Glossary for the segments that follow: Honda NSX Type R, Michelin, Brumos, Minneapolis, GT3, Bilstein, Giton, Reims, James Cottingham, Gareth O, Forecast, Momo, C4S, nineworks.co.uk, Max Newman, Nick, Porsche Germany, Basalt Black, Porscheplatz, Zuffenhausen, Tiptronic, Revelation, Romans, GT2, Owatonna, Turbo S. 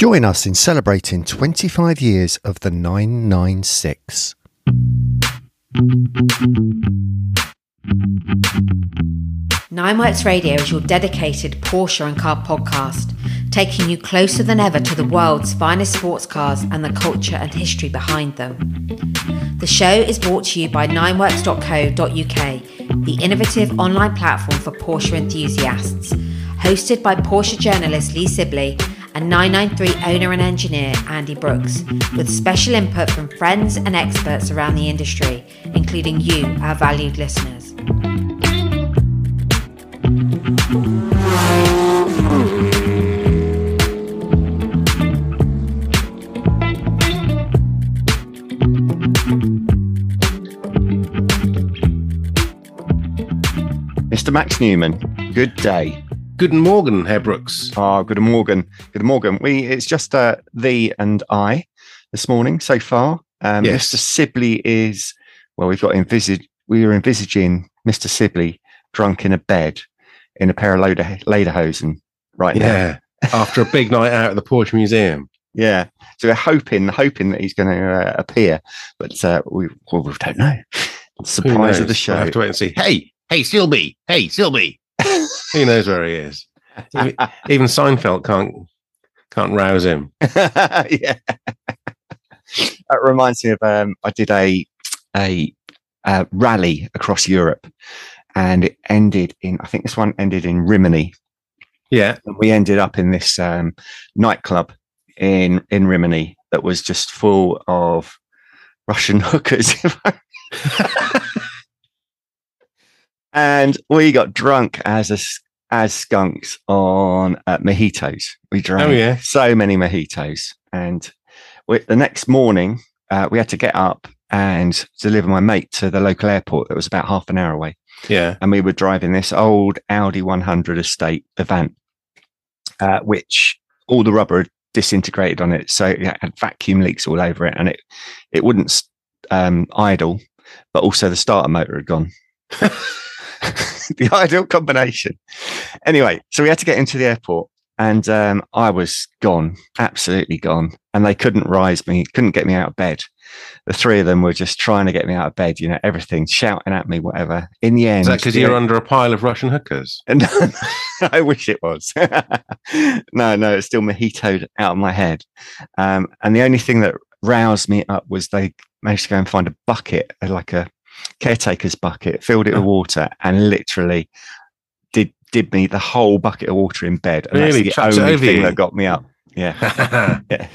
Join us in celebrating 25 years of the 996. NineWorks Radio is your dedicated Porsche and car podcast, taking you closer than ever to the world's finest sports cars and the culture and history behind them. The show is brought to you by nineworks.co.uk, the innovative online platform for Porsche enthusiasts, hosted by Porsche journalist Lee Sibley and 993 owner and engineer Andy Brooks, with special input from friends and experts around the industry, including you, our valued listeners. Mr. Max Newman, good day. Good morning, Herr Brooks. Good morning. Good morning. It's just thee and I this morning so far. Yes. Mr. Sibley is, well, we were envisaging Mr. Sibley drunk in a bed in a pair of lederhosen right now. After a big night out at the Porsche Museum. Yeah. So we're hoping that he's going to appear, but we don't know. Surprise of the show. I have to wait and see. Hey, Silby. Hey, Silby. Who knows where he is? Even Seinfeld can't rouse him. Yeah, that reminds me of I did a rally across Europe, and it ended in I think this one ended in Rimini. Yeah, and we ended up in this nightclub in Rimini that was just full of Russian hookers. And we got drunk as skunks on mojitos. We drank so many mojitos. And the next morning, we had to get up and deliver my mate to the local airport that was about half an hour away. Yeah. And we were driving this old Audi 100 estate van, which all the rubber had disintegrated on it. So it had vacuum leaks all over it. And it wouldn't idle, but also the starter motor had gone. The ideal combination. Anyway, so we had to get into the airport, and I was gone, absolutely gone, and they couldn't get me out of bed. The three of them were just trying to get me out of bed, everything, shouting at me, whatever. In the end, is that because you're under a pile of Russian hookers? And I wish it was. No, it's still mojitoed out of my head. And the only thing that roused me up was they managed to go and find a bucket, like a caretaker's bucket, filled it with water, and literally did me the whole bucket of water in bed. And really? That's the only thing that got me up. Yeah. Yeah.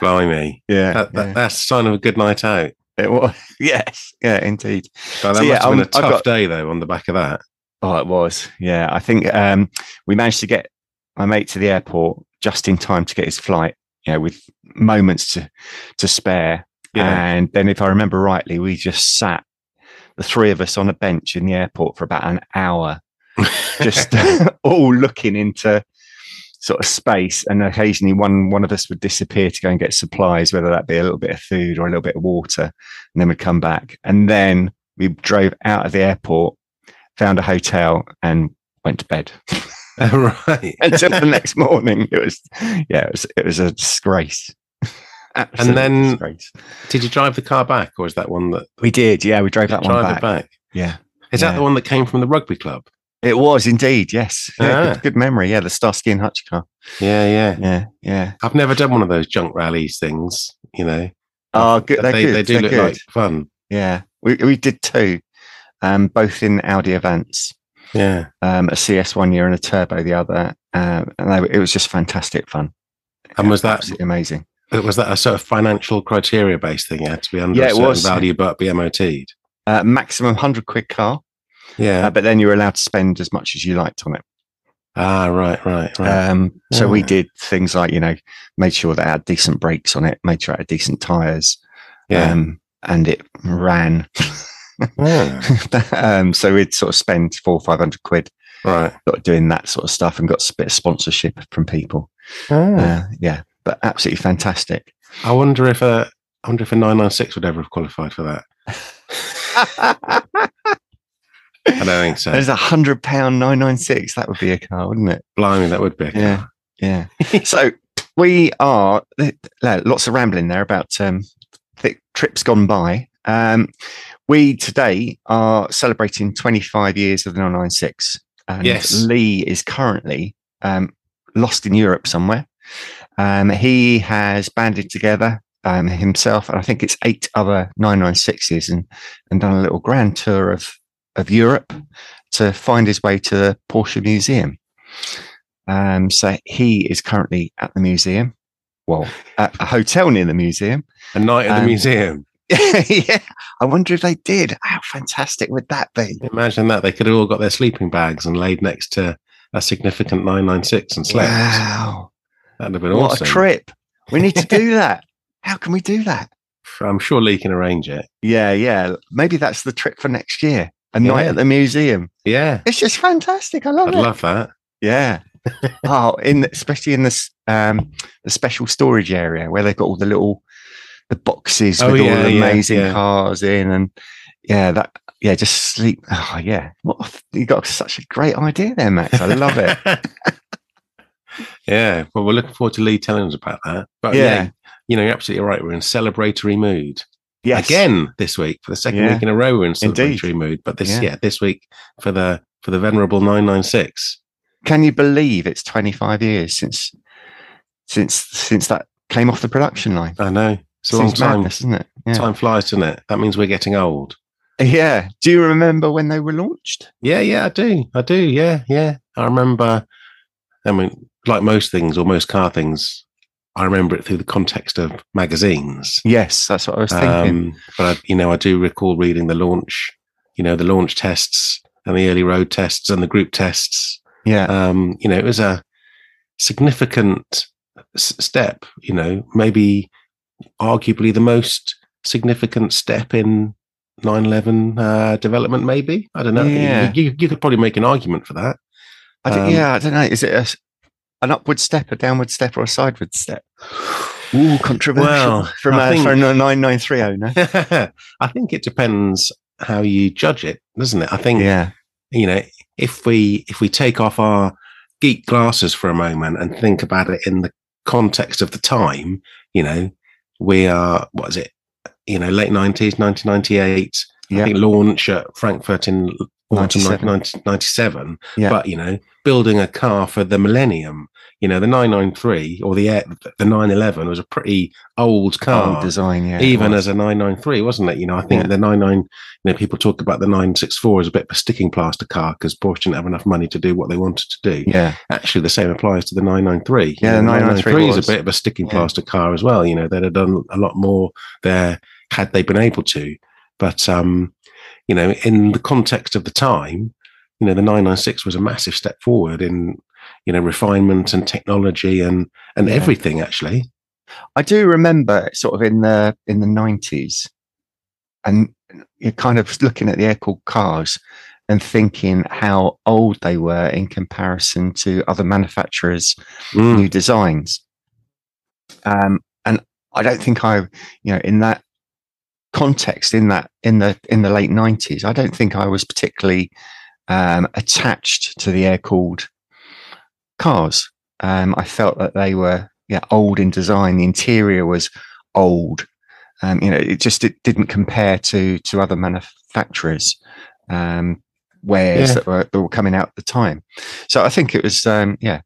Blimey. Yeah. That's a sign of a good night out. It was. Yes. Yeah, indeed. Well, that must have been a tough day, though, on the back of that. Oh, it was. Yeah. I think we managed to get my mate to the airport just in time to get his flight, with moments to spare. Yeah. And then, if I remember rightly, we just sat, the three of us, on a bench in the airport for about an hour, just all looking into sort of space. And occasionally one of us would disappear to go and get supplies, whether that be a little bit of food or a little bit of water. And then we'd come back. And then we drove out of the airport, found a hotel, and went to bed. Right. Until the next morning. It was a disgrace. Absolutely. And then, did you drive the car back, or is that one that we did? Yeah, we drove that one back. Yeah, is that the one that came from the rugby club? It was indeed. Yes, good memory. Yeah, the Starsky and Hutch car. Yeah. I've never done one of those junk rallies things. Oh, good. They look good. Like fun. Yeah, we did two, both in Audi events. Yeah, a CS 1 year and a Turbo the other, and it was just fantastic fun. And was that absolutely amazing? Was that a sort of financial criteria-based thing? You had to be under a certain value, but be MOT'd. Maximum £100 car. Yeah. But then you were allowed to spend as much as you liked on it. Ah, right. So we did things like, made sure that it had decent brakes on it, made sure it had decent tyres, and it ran. So we'd sort of spend £400 or £500, right, doing that sort of stuff, and got a bit of sponsorship from people. Yeah. But absolutely fantastic. I wonder if a 996 would ever have qualified for that. I don't think so. There's a £100 996. That would be a car, wouldn't it? Blimey, that would be a car. Yeah. So We are lots of rambling there about trips gone by. We today are celebrating 25 years of the 996, and yes, Lee is currently lost in Europe somewhere. He has banded together himself, and I think it's 8 other 996s, and done a little grand tour of Europe to find his way to the Porsche Museum. So he is currently at the museum, well, at a hotel near the museum. A night at the museum. Yeah, I wonder if they did. How fantastic would that be? Imagine that. They could have all got their sleeping bags and laid next to a significant 996 and slept. Wow. That'd have been what awesome. What a trip. We need to do that. How can we do that? I'm sure Lee can arrange it. Yeah. Maybe that's the trip for next year. A night at the museum. Yeah. It's just fantastic. I love it. I'd love that. Yeah. Especially in this the special storage area where they've got all the little boxes with all the amazing cars in, and just sleep. You got such a great idea there, Max. I love it. Yeah, well, we're looking forward to Lee telling us about that. But yeah, you know, you're absolutely right. We're in celebratory mood. Yes. Again this week for the second week in a row. We're in celebratory mood, but this week for the venerable 996. Can you believe it's 25 years since that came off the production line? I know. It's a long time, madness, isn't it? Yeah. Time flies, doesn't it? That means we're getting old. Yeah. Do you remember when they were launched? Yeah, I do. Yeah. I remember. I mean, like most things or most car things, I remember it through the context of magazines. Yes, that's what I was thinking. But I do recall reading the launch. The launch tests and the early road tests and the group tests. Yeah. It was a significant step. Maybe. Arguably the most significant step in 911 development, maybe. I don't know. Yeah. You could probably make an argument for that. I don't know. Is it an upward step, a downward step, or a sideward step? Ooh, controversial from a 993 owner. I think it depends how you judge it, doesn't it? I think, if we take off our geek glasses for a moment and think about it in the context of the time, we are, what is it? Late 90s, 1998. I think launch at Frankfurt in autumn 1997. Yeah. But building a car for the millennium. The 993 or the 911 was a pretty old car design. Yeah, even as a 993, wasn't it? I think the 99. People talk about the 964 as a bit of a sticking plaster car because Porsche didn't have enough money to do what they wanted to do. Yeah, actually, the same applies to the 993. Yeah, the 993 is a bit of a sticking plaster car as well. They'd have done a lot more there had they been able to. But, in the context of the time, the 996 was a massive step forward in, refinement and technology and everything, actually. I do remember sort of in the 90s, and you're kind of looking at the air-cooled cars and thinking how old they were in comparison to other manufacturers' new designs. And I don't think in that context, in the late 90s, I don't think I was particularly attached to the air-cooled cars. I felt that they were old in design. The interior was old. It didn't compare to other manufacturers wares that were coming out at the time. So I think it was it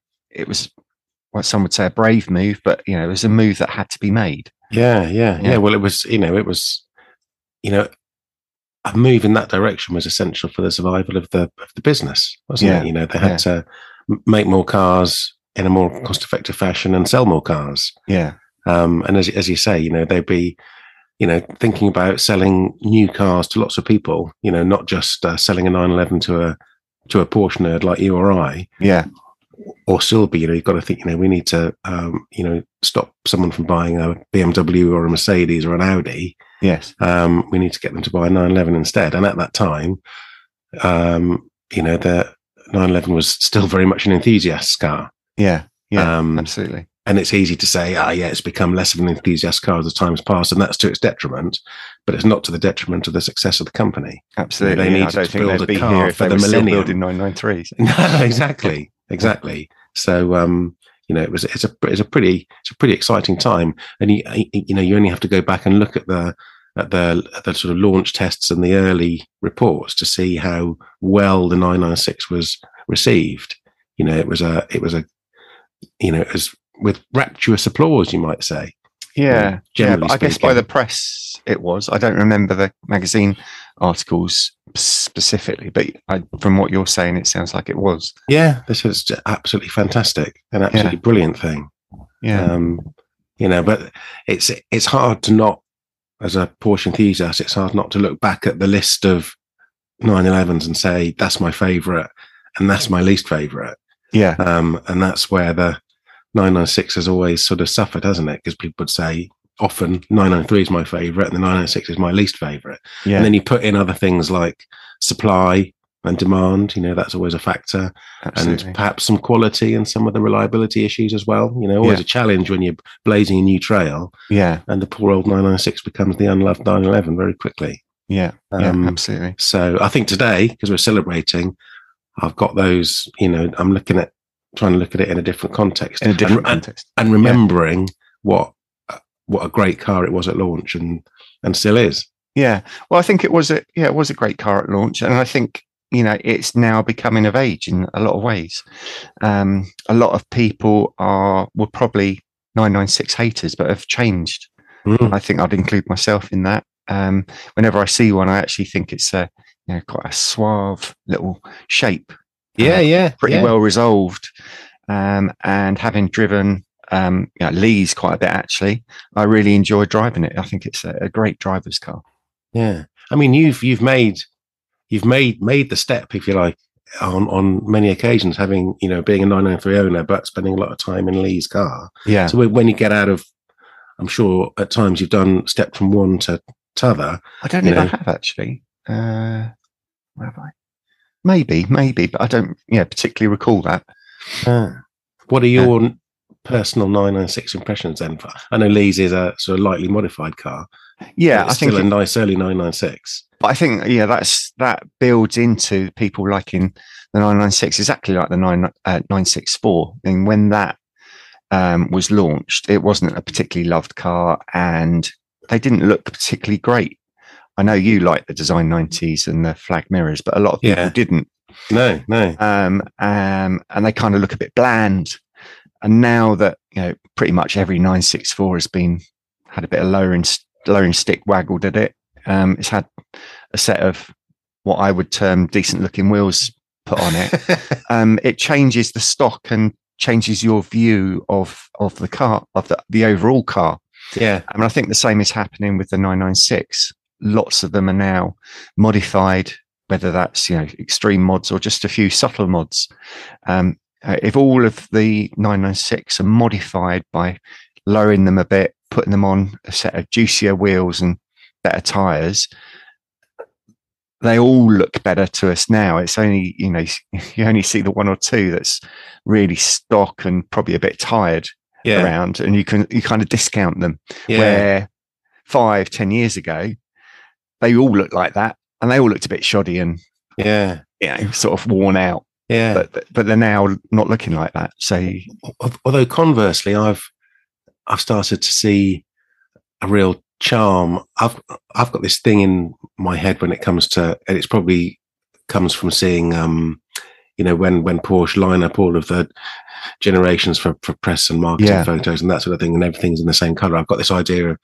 was what some would say a brave move, but it was a move that had to be made. Yeah. Well, it was a move in that direction was essential for the survival of the business, wasn't it? They had to make more cars in a more cost-effective fashion and sell more cars. Yeah. And as you say, they'd be, thinking about selling new cars to lots of people. Not just selling a 911 to a Porsche nerd like you or I. Yeah. Or Sylvie, you've got to think, we need to, stop someone from buying a BMW or a Mercedes or an Audi. Yes. We need to get them to buy a 911 instead. And at that time, the 911 was still very much an enthusiast car. Yeah, absolutely. And it's easy to say, it's become less of an enthusiast car as time's passed, and that's to its detriment, but it's not to the detriment of the success of the company. Absolutely. They need to build a car for the millennium. Building 993s. No, exactly. So, you know, it's a pretty exciting time. And you only have to go back and look at the sort of launch tests and the early reports to see how well the 996 was received. You know, it was with rapturous applause, you might say. Yeah, yeah, but I guess by the press it was. I don't remember the magazine articles specifically, but from what you're saying, it sounds like it was. Yeah, this is absolutely fantastic, an absolutely brilliant thing. Yeah, but it's hard to not, as a Porsche enthusiast, it's hard not to look back at the list of 911s and say that's my favourite and that's my least favourite. Yeah, and that's where the 996 has always sort of suffered, hasn't it? Because people would say often 993 is my favourite and the 996 is my least favourite. Yeah. And then you put in other things like supply and demand, you know, that's always a factor. Absolutely. And perhaps some quality and some of the reliability issues as well. You know, always a challenge when you're blazing a new trail. Yeah. And the poor old 996 becomes the unloved 911 very quickly. Yeah, absolutely. So I think today, because we're celebrating, I've got those, you know, I'm looking at trying to look at it in a different context, and remembering what a great car it was at launch and still is. Yeah, well, I think it was a great car at launch, and I think, you know, it's now becoming of age in a lot of ways. A lot of people were probably 996 haters, but have changed. Mm. I think I'd include myself in that. Whenever I see one, I actually think it's quite a suave little shape. Pretty well resolved. And having driven Lee's quite a bit, actually, I really enjoy driving it. I think it's a great driver's car. Yeah, I mean, you've made the step, if you like, on many occasions, having, you know, being a 993 owner, but spending a lot of time in Lee's car. Yeah. So when you get out of, I'm sure at times you've done step from one to t'other. I don't know if I have, actually. Where have I? Maybe, but I don't particularly recall that. What are your personal 996 impressions then? I know Lee's is a sort of lightly modified car. Yeah, I think it's still a nice early 996. But I think, that builds into people liking the 996, exactly like the 964. And when that was launched, it wasn't a particularly loved car and they didn't look particularly great. I know you like the design 90s and the flag mirrors, but a lot of people didn't. No. And they kind of look a bit bland. And now that, you know, pretty much every 964 has had a bit of lowering stick waggled at it. It's had a set of what I would term decent looking wheels put on it. It changes the stock and changes your view of the car, of the overall car. Yeah. I mean, I think the same is happening with the 996. Lots of them are now modified, whether that's, you know, extreme mods or just a few subtle mods. If all of the 996 are modified by lowering them a bit, putting them on a set of juicier wheels and better tires, they all look better to us now. It's only, you know, you only see the one or two that's really stock and probably a bit tired around, and you kind of discount them. Yeah. Where 5-10 years ago, they all looked like that, and they all looked a bit shoddy and sort of worn out. Yeah, but they're now not looking like that. So, although conversely, I've started to see a real charm. I've got this thing in my head when it comes to, and it's probably comes from seeing, when Porsche line up all of the generations for press and marketing photos and that sort of thing, and everything's in the same colour. I've got this idea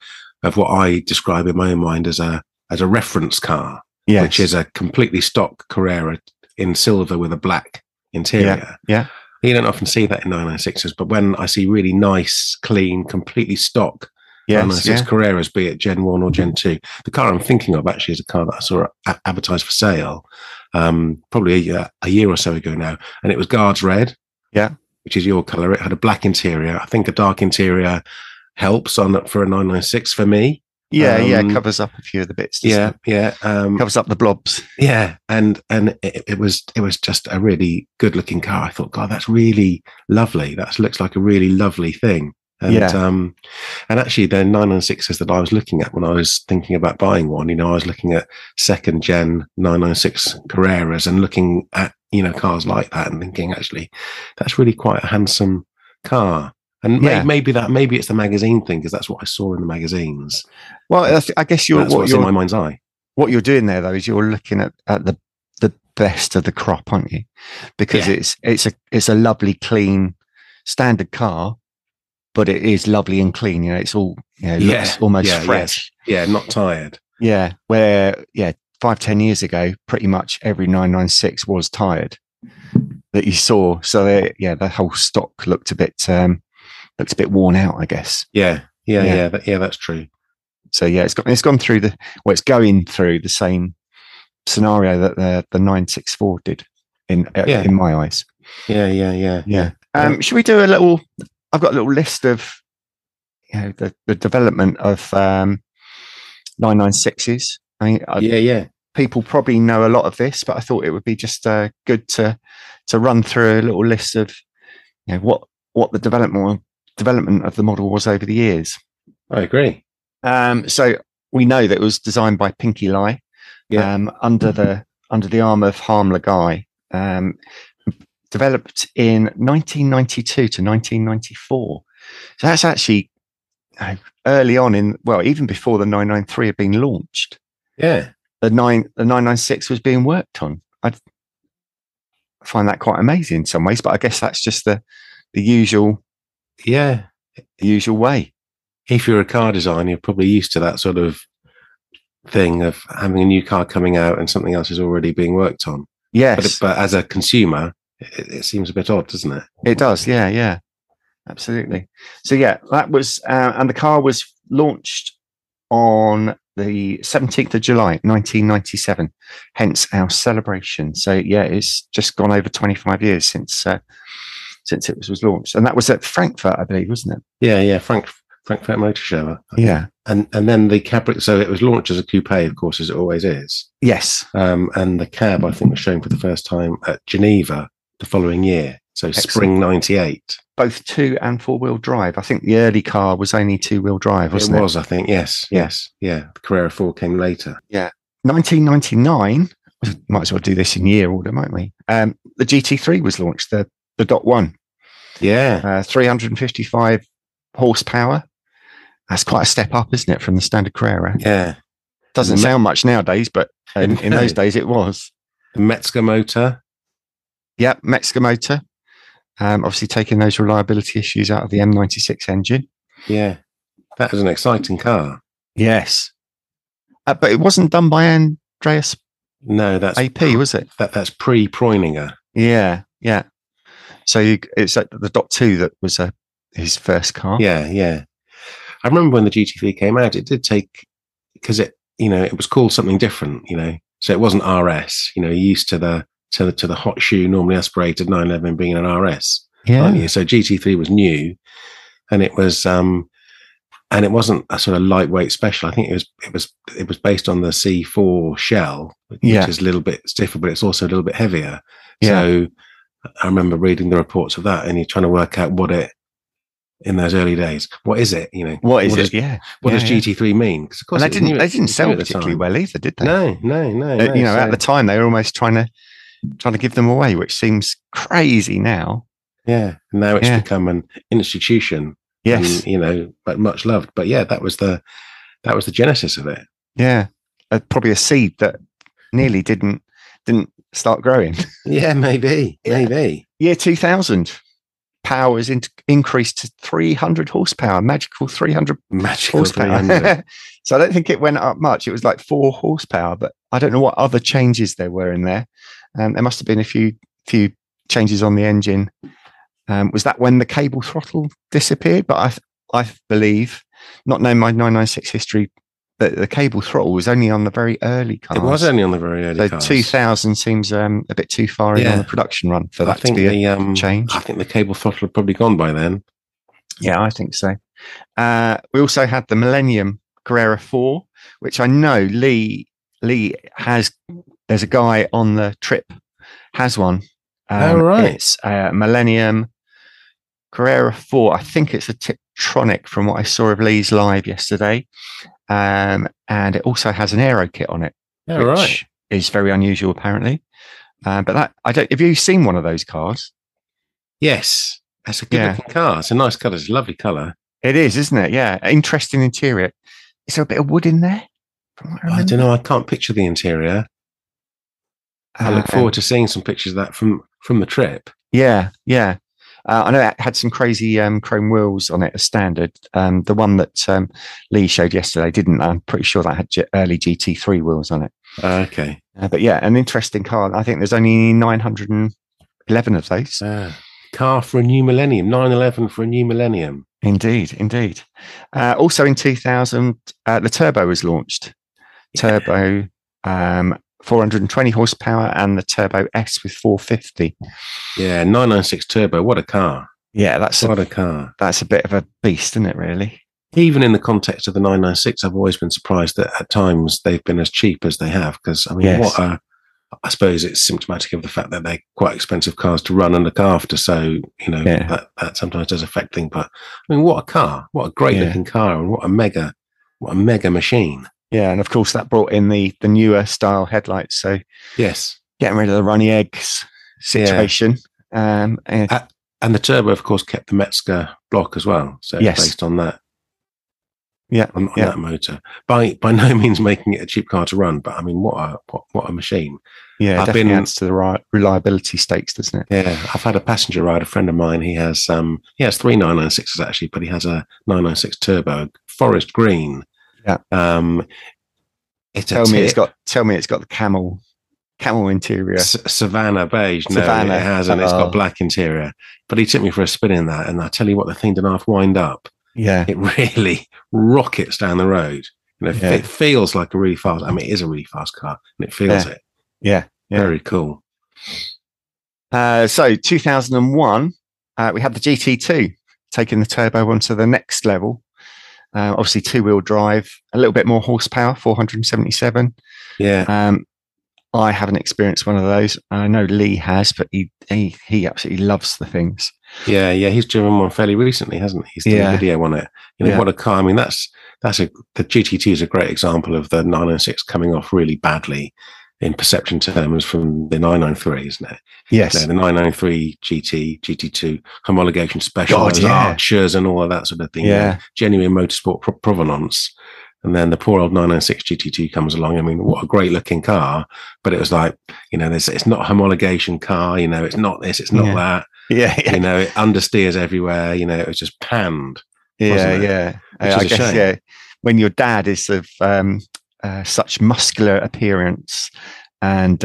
of what I describe in my own mind as a reference car, which is a completely stock Carrera in silver with a black interior. Yeah. You don't often see that in 996s, but when I see really nice, clean, completely stock 996 Carreras, be it Gen 1 or Gen 2, the car I'm thinking of actually is a car that I saw advertised for sale probably a year or so ago now, and it was Guards Red, which is your colour. It had a black interior. I think a dark interior helps for a 996 for me. Covers up a few of the bits. Covers up the blobs. Yeah, and it was just a really good looking car. I thought, God, that's really lovely. That looks like a really lovely thing. And and actually, the 996s that I was looking at when I was thinking about buying one, you know, I was looking at second gen 996 Carreras and looking at, you know, cars like that and thinking, actually, that's really quite a handsome car. And maybe it's the magazine thing, because that's what I saw in the magazines. Well, I guess that's what's in my mind's eye. What you're doing there, though, is you're looking at the best of the crop, aren't you? Because it's a lovely, clean, standard car, but it is lovely and clean. You know, it's all looks almost fresh. Yeah, not tired. Yeah, where 5-10 years ago, pretty much every 996 was tired that you saw. So the whole stock looked a bit. Looks a bit worn out, I guess. That's true. So it's going through the same scenario that the 964 did in my eyes. Yeah. Should we do a little? I've got a little list of the development of 996s. I mean, people probably know a lot of this, but I thought it would be just good to run through a little list of what the development of the model was over the years. I agree. So we know that it was designed by Pinky Lai under the arm of Harm Lagai, developed in 1992 to 1994. So that's actually early on even before the 993 had been launched. Yeah. The 996 was being worked on. I find that quite amazing in some ways, but I guess that's just the usual way. If you're a car designer, you're probably used to that sort of thing of having a new car coming out and something else is already being worked on. Yes. But as a consumer, it seems a bit odd, doesn't it? It does, yeah. Absolutely. So, that was... and the car was launched on the 17th of July, 1997, hence our celebration. So, it's just gone over 25 years since it was launched, and that was at Frankfurt, I believe, wasn't it? Frankfurt Motor Show. And then the cab. So it was launched as a coupe, of course, as it always is. Yes. And the cab, I think, was shown for the first time at Geneva the following year, so spring '98. Both 2- and 4-wheel drive. I think the early car was only 2-wheel drive, wasn't it? It was, I think. Yes. Yeah, the Carrera 4 came later. Yeah, 1999. Might as well do this in year order, mightn't we? The GT3 was launched. The .1, 355 horsepower. That's quite a step up, isn't it, from the standard Carrera? Yeah, doesn't sound much nowadays, but in those days it was. The Metzger motor. Yeah, Metzger motor. Obviously taking those reliability issues out of the M96 engine. Yeah, that was an exciting car. Yes, but it wasn't done by Andreas. No, that's AP, was it? That's pre Preuninger. Yeah. So it's like the .2 that was his first car. Yeah. I remember when the GT3 came out, it did take, because it was called something different, So it wasn't RS. Used to the hot shoe normally aspirated 911 being an RS. Yeah. Aren't you? So GT3 was new, and it was and it wasn't a sort of lightweight special. I think it was based on the C4 shell, which is a little bit stiffer, but it's also a little bit heavier. Yeah. So I remember reading the reports of that, and you're trying to work out what GT3 mean? Because of course, they didn't sell particularly well either, did they? No. At the time they were almost trying to give them away, which seems crazy now. Yeah, and now it's become an institution. Yes, and, but much loved. But that was the genesis of it. Yeah, probably a seed that nearly didn't start growing. Yeah, maybe. Year 2000, power is increased to 300 horsepower, magical 300 horsepower. 300. So I don't think it went up much. It was like 4 horsepower, but I don't know what other changes there were in there. There must have been a few changes on the engine. Was that when the cable throttle disappeared? But I believe, not knowing my 996 history, the cable throttle was only on the very early cars. It was only on the very early cars. 2000 seems a bit too far in on the production run for that to be a change. I think the cable throttle had probably gone by then. Yeah, I think so. We also had the Millennium Carrera 4, which I know Lee has. There's a guy on the trip has one. Right. It's Millennium Carrera 4. I think it's a Tiptronic from what I saw of Lee's live yesterday. And it also has an aero kit on it, which is very unusual, apparently. But have you seen one of those cars? Yes. That's a good-looking car. It's a nice colour. It's a lovely colour. It is, isn't it? Yeah. Interesting interior. Is there a bit of wood in there? I don't know. I can't picture the interior. I look forward to seeing some pictures of that from the trip. Yeah, yeah. I know it had some crazy chrome wheels on it as standard. The one that Lee showed yesterday didn't. I'm pretty sure that had early GT3 wheels on it. Okay. But yeah, an interesting car. I think there's only 911 of those. Car for a new millennium. 911 for a new millennium. Indeed, indeed. Also in 2000, the Turbo was launched. Turbo 420 horsepower and the Turbo S with 450. Yeah, 996 Turbo. What a car. Yeah, what a car. That's a bit of a beast, isn't it, really? Even in the context of the 996, I've always been surprised that at times they've been as cheap as they have, because, I mean, I suppose it's symptomatic of the fact that they're quite expensive cars to run and look after. So, you know, that sometimes does affect things. But, I mean, what a car. What a great-looking car, and what a mega machine. Yeah, and of course that brought in the newer style headlights. So yes, getting rid of the runny eggs situation. Yeah. And the Turbo, of course, kept the Metzger block as well. So based on that, on that motor, by no means making it a cheap car to run. But I mean, what a machine! Yeah, it definitely adds to the reliability stakes, doesn't it? Yeah, I've had a passenger ride. A friend of mine, he has three 996s actually, but he has a 996 Turbo, forest green. Yeah. Tell me it's got the camel interior. Savannah beige. No, it hasn't. It's got black interior. But he took me for a spin in that, and I tell you what, the thing didn't half wind up. Yeah. It really rockets down the road. You know, it feels like a really fast. I mean, it is a really fast car, and it feels it. Yeah. Yeah. Very cool. So 2001, we had the GT2 taking the Turbo onto the next level. Obviously, two-wheel drive, a little bit more horsepower, 477. Yeah. I haven't experienced one of those. I know Lee has, but he absolutely loves the things. Yeah, yeah. He's driven one fairly recently, hasn't he? He's done a video on it. You know, what a car. I mean, the GT2 is a great example of the 996 coming off really badly in perception terms from the 993, isn't it? Yes. So the 993 GT, GT2, homologation special, archers and all of that sort of thing. Yeah. Genuine motorsport provenance. And then the poor old 996 GT2 comes along. I mean, what a great looking car, but it was like, you know, it's not a homologation car, you know, it's not this, it's not that. Yeah, yeah. You know, it understeers everywhere, you know, it was just panned. Yeah, yeah. I guess, shame. Yeah. When your dad is of, such muscular appearance and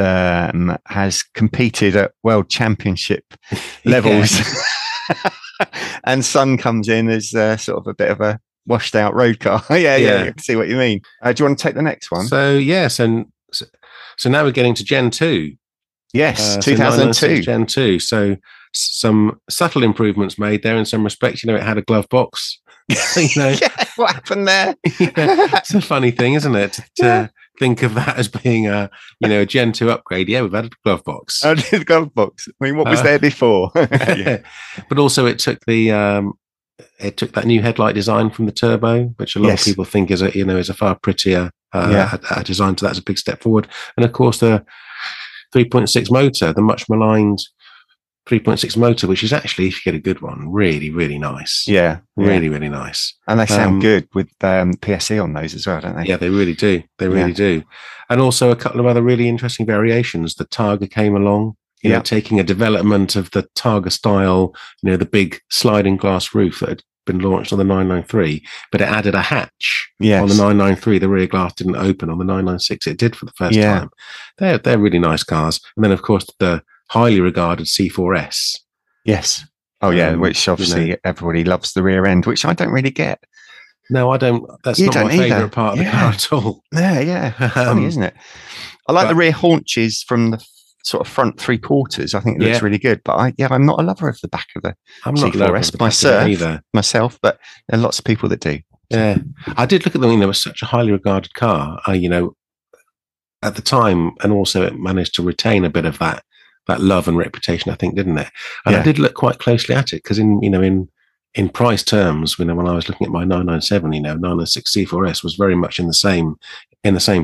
has competed at world championship levels and son comes in as sort of a bit of a washed out road car. I can see what you mean. Do you want to take the next one? So now we're getting to Gen 2. Yes, 2002. Gen 2. So some subtle improvements made there in some respects. You know, it had a glove box. You know, what happened there? It's a funny thing, isn't it? To think of that as being a, you know, a Gen 2 upgrade. Yeah, we've added a glove box. Oh, the glove box. I mean, what was there before? But also, it took the it took that new headlight design from the Turbo, which a lot of people think is a far prettier a design. So that's a big step forward. And of course, the 3.6 motor, the much maligned 3.6 motor, which is actually, if you get a good one, really, really nice. Yeah. Really, really nice. And they sound good with PSE on those as well, don't they? Yeah, they really do. They really do. And also a couple of other really interesting variations. The Targa came along, you know, taking a development of the Targa style, you know, the big sliding glass roof that had been launched on the 993, but it added a hatch on the 993. The rear glass didn't open. On the 996, it did for the first time. They're really nice cars. And then, of course, the highly regarded C4S. Yes. Oh, yeah, which obviously everybody loves the rear end, which I don't really get. No, I don't. That's not my favourite part of the car at all. Yeah, yeah. Funny, isn't it? I like the rear haunches from the sort of front three quarters. I think it looks really good. But I'm not a lover of the back of the C4S myself, but there are lots of people that do. Yeah. I did look at them. It was such a highly regarded car, at the time, and also it managed to retain a bit of that love and reputation, I think, didn't it? And I did look quite closely at it because in in price terms, you know, when I was looking at my 997, you know, 996 C4S was very much in the same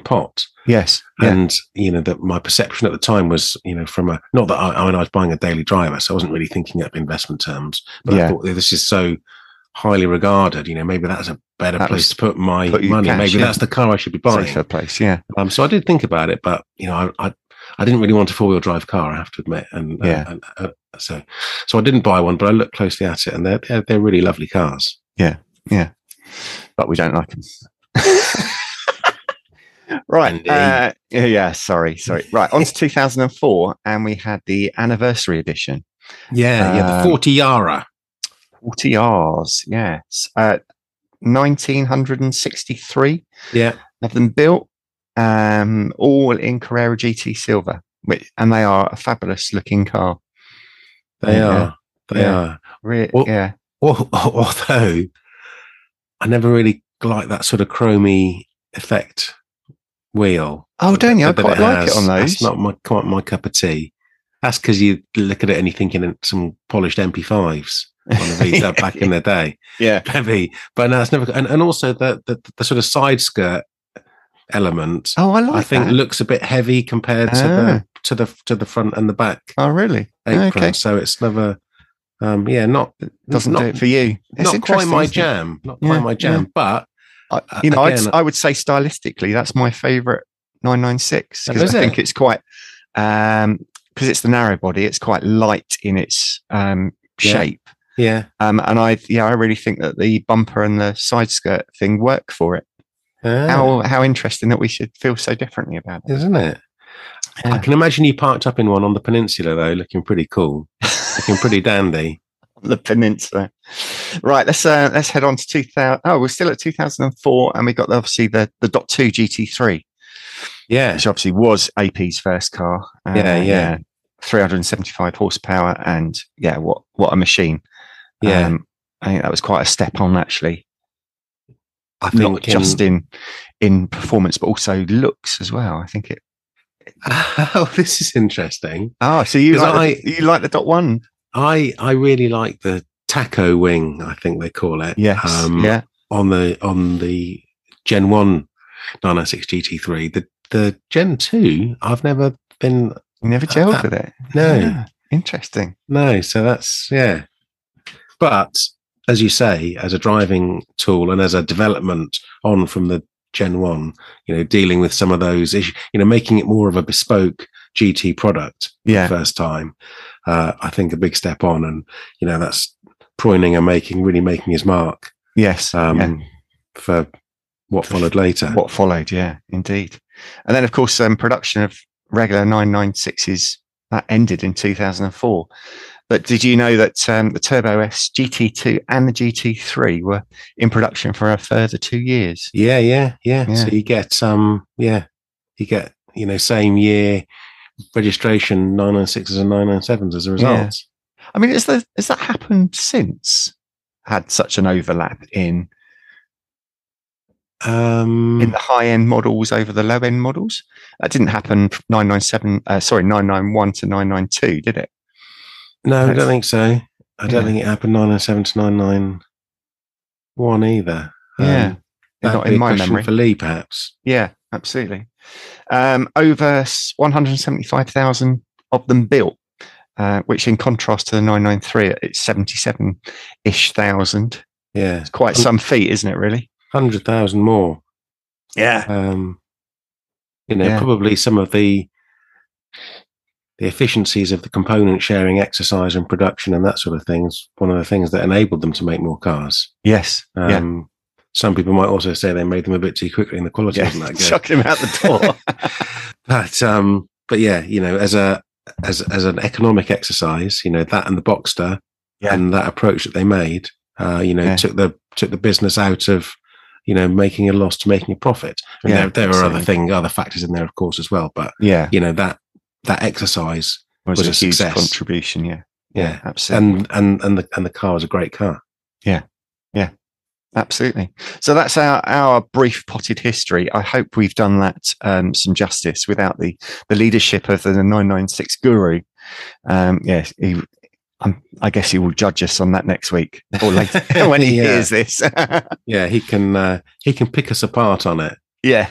pot. Yes. And, you know, that my perception at the time was, you know, from a, not that I mean, I was buying a daily driver, so I wasn't really thinking up investment terms, but I thought this is so highly regarded, you know, maybe that's a better place to put my money. Cash, maybe that's the car I should be buying. Safer place, yeah. So I did think about it, but, you know, I didn't really want a four-wheel drive car, I have to admit. And so I didn't buy one, but I looked closely at it, and they're really lovely cars. Yeah, yeah. But we don't like them. Right. Sorry. Right, on to 2004, and we had the anniversary edition. The 40-yara. 40Rs, yes. 1963 of them built, all in Carrera GT Silver, and they are a fabulous looking car. They are. Although I never really liked that sort of chromey effect wheel. Oh, don't you? I quite like it on those. That's not quite my cup of tea. That's because you look at it and you're thinking of some polished MP5s. On the V back in the day, but no, it's never. And also the sort of side skirt element. Oh, I like. I think that looks a bit heavy compared to the front and the back. Oh, really? Apron. Okay. So it's never. Doesn't do it for you. It's not quite my jam. But you know, again, I would say stylistically, that's my favourite 996 because I think it's quite because it's the narrow body. It's quite light in its shape. Yeah. And I really think that the bumper and the side skirt thing work for it. Ah. How interesting that we should feel so differently about it. Isn't it? Yeah. I can imagine you parked up in one on the peninsula though, looking pretty cool. Looking pretty dandy. On the peninsula. Right, let's head on to 2000. Oh, we're still at 2004 and we got obviously the .2 GT3. Yeah. Which obviously was AP's first car. 375 horsepower and what a machine. Yeah, I think that was quite a step on, actually. I think not just in performance, but also looks as well. I think it. Oh, this is interesting. Oh, so you like the .1? I really like the taco wing. I think they call it. Yes. On the Gen 1 996 GT3, the Gen 2, I've never been. You never gelled with it. No. Yeah, interesting. No. So that's But as you say, as a driving tool and as a development on from the Gen 1, you know, dealing with some of those issues, you know, making it more of a bespoke GT product for the first time, I think a big step on. And, you know, that's Preuninger really making his mark. Yes. For what followed later. What followed, yeah, indeed. And then, of course, production of regular 996s, that ended in 2004. But did you know that the Turbo S, GT2 and the GT3 were in production for a further 2 years? Yeah. So you get, you know, same year registration 996s and 997s as a result. Yeah. I mean, has that happened since? Had such an overlap in the high-end models over the low-end models? That didn't happen 991 to 992, did it? No, I don't think so. I don't think it happened 907 to 991 either. Not in my memory. For Lee, perhaps. Yeah, absolutely. Over 175,000 of them built, which in contrast to the 993, it's 77-ish thousand. Yeah. It's quite some feat, isn't it, really? 100,000 more. Yeah. Probably some of the efficiencies of the component sharing exercise and production and that sort of thing is one of the things that enabled them to make more cars. Yes. Some people might also say they made them a bit too quickly and the quality wasn't that good. Chucked them out the door. but you know, as an economic exercise, you know, that and the Boxster and that approach that they made, took the business out of, you know, making a loss to making a profit. And there are other factors in there, of course, as well. But you know, that exercise was a huge success. Contribution. Yeah, absolutely. And the car was a great car. Yeah, absolutely. So that's our brief potted history. I hope we've done that some justice without the leadership of the 996 guru. Yes, he I guess he will judge us on that next week or later when he hears this. Yeah, he can pick us apart on it. Yeah.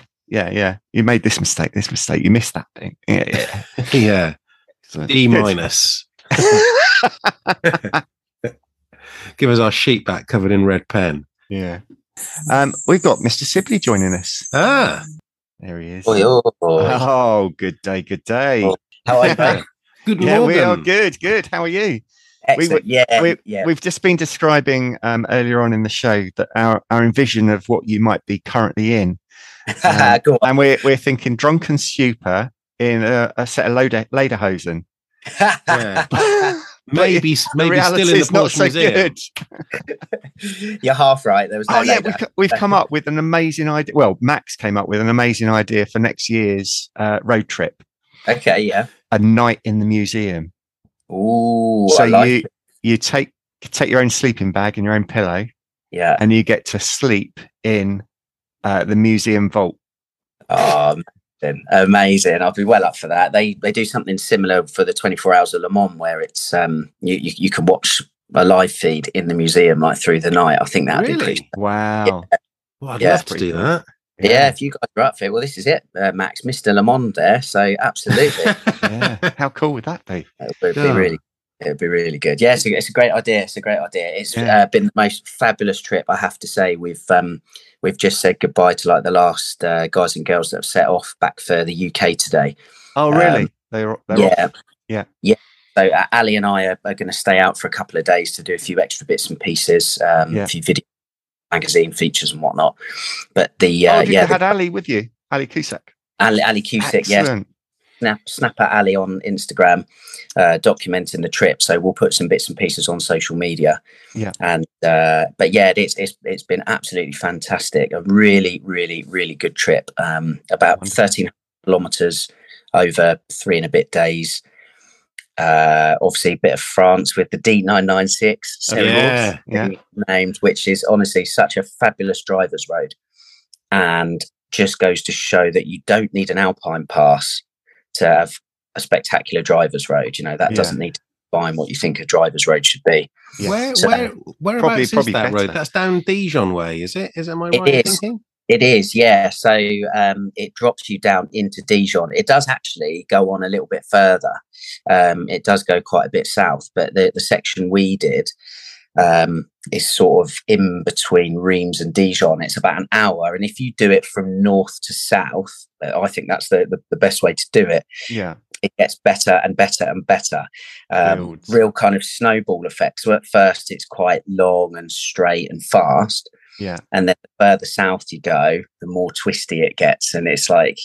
You made this mistake. You missed that thing. Yeah. Yeah. So, D-. Give us our sheet back covered in red pen. Yeah. We've got Mr. Sibley joining us. Ah. There he is. Oh, good day. Oh, how are you? Good morning. Yeah, we are good. How are you? Excellent. We've just been describing earlier on in the show that our envision of what you might be currently in. Go on. And we're thinking drunken stupor in a set of lederhosen. Yeah. Maybe still in the Porsche Museum. So you're half right. There was no we've come up with an amazing idea. Well, Max came up with an amazing idea for next year's road trip. Okay, yeah. A night in the museum. Ooh. So you take your own sleeping bag and your own pillow. Yeah. And you get to sleep in the museum vault. Amazing. I'll be well up for that. They do something similar for the 24 hours of Le Mans, where it's you can watch a live feed in the museum like through the night. I think that'd be pretty. Wow. Yeah. Well, I'd love to do that. Yeah. If you guys are up for it, well, this is it, Max, Mr. Le Mans there, so absolutely. Yeah. How cool would that be? It'd be really good. Yeah, it's a great idea. It's been the most fabulous trip, I have to say. We've just said goodbye to like the last guys and girls that have set off back for the UK today. Oh, really? They're off. Yeah. So Ali and I are going to stay out for a couple of days to do a few extra bits and pieces, a few video magazine features and whatnot. But you had Ali with you, Ali Cusack. Ali Cusack, excellent. Yeah. Snap at Ali on Instagram, documenting the trip. So we'll put some bits and pieces on social media. Yeah. And it's been absolutely fantastic. A really, really, really good trip. About 1,300 kilometers over 3 and a bit days. Obviously a bit of France with the D996 named, which is honestly such a fabulous driver's road. And just goes to show that you don't need an Alpine pass to have a spectacular driver's road. You know, that doesn't need to define what you think a driver's road should be. Yeah. Whereabouts is that road? That's down Dijon way, is it? Is that my right thinking? It is, yeah. So it drops you down into Dijon. It does actually go on a little bit further. It does go quite a bit south, but the section we did is sort of in between Reims and Dijon. It's about an hour, and if you do it from north to south, I think that's the best way to do it. Yeah, it gets better and better and better. Real kind of snowball effects. So at first it's quite long and straight and fast. Yeah, and then the further south you go, the more twisty it gets, and it's like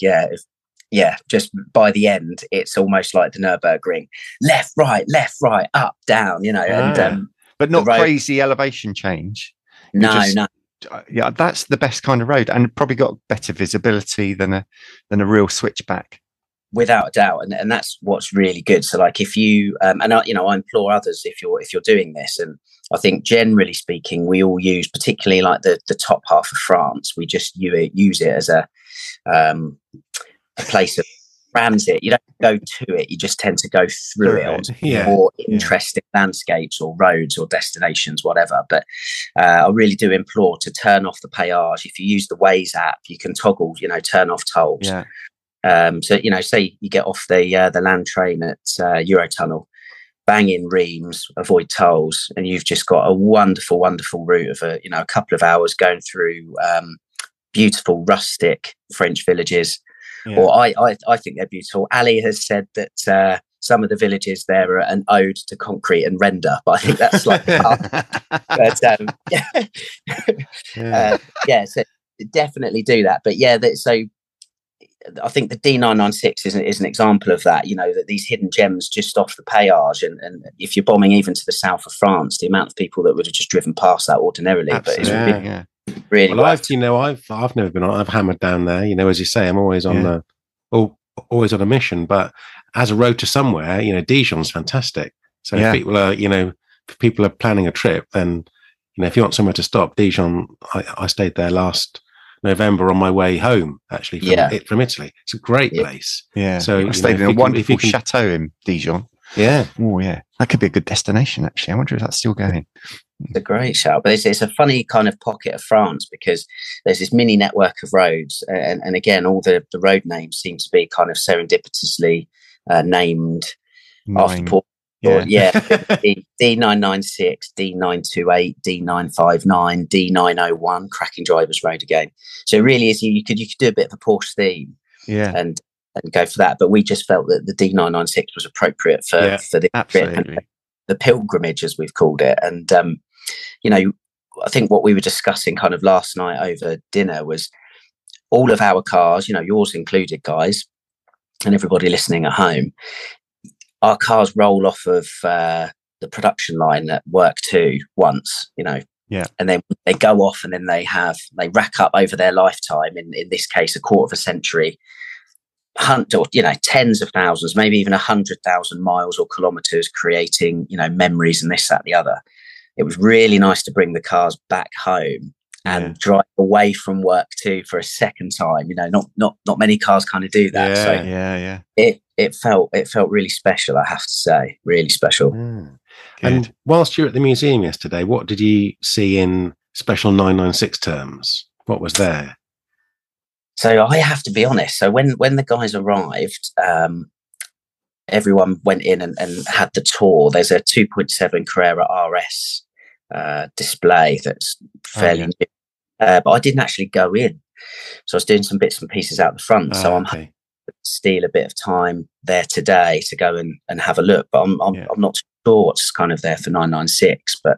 just by the end it's almost like the Nürburgring. Left, right, up, down. You know, but not crazy elevation change. No. Yeah, that's the best kind of road, and probably got better visibility than a real switchback. Without a doubt, and that's what's really good. So, like, if you I implore others if you're doing this, and I think generally speaking, we all use particularly like the top half of France. We just use it as a place of transit. You don't go to it; you just tend to go through it more interesting landscapes or roads or destinations, whatever. But I really do implore to turn off the payage. If you use the Waze app, you can toggle, turn off tolls. Yeah. Say you get off the land train at Eurotunnel, bang in Reims, avoid tolls, and you've just got a wonderful, wonderful route of a couple of hours going through beautiful rustic French villages. Yeah. Or I think they're beautiful. Ali has said that some of the villages there are an ode to concrete and render, but I think that's like so definitely do that. But so I think the D996 is an example of that, that these hidden gems just off the payage, and if you're bombing even to the south of France, the amount of people that would have just driven past that ordinarily. Absolutely. But it's really well, I've never been on. I've hammered down there. As you say, I'm always on always on a mission. But as a road to somewhere, Dijon's fantastic. So if people are, people are planning a trip, then if you want somewhere to stop, Dijon. I stayed there last November on my way home, actually from Italy. It's a great place. Yeah. So I stayed in a wonderful chateau in Dijon. Yeah. Oh, yeah. That could be a good destination, actually. I wonder if that's still going. It's a great shout. But it's a funny kind of pocket of France because there's this mini network of roads. And again, all the road names seem to be kind of serendipitously named after Porsche. Yeah, yeah. D996, D928, D959, D901, cracking drivers road again. So really is you could do a bit of a Porsche theme. Yeah. And go for that. But we just felt that the D996 was appropriate for the pilgrimage, as we've called it. And you know, I think what we were discussing kind of last night over dinner was all of our cars, you know, yours included, guys, and everybody listening at home, our cars roll off of the production line at work too once, you know. Yeah. And then they go off and then they rack up over their lifetime, in this case a quarter of a century, or, you know, tens of thousands, maybe even 100,000 miles or kilometers, creating, you know, memories and this, that, the other. It was really nice to bring the cars back home and drive away from work too for a second time. You know, not many cars kind of do that. Yeah. It felt really special, I have to say, really special. Mm. And whilst you were at the museum yesterday, what did you see in special 996 terms? What was there? So I have to be honest. So when the guys arrived, everyone went in and had the tour. There's a 2.7 Carrera RS display that's fairly new. But I didn't actually go in. So I was doing some bits and pieces out the front. So I'm hoping to steal a bit of time there today to go and have a look. But I'm not sure what's kind of there for 996. But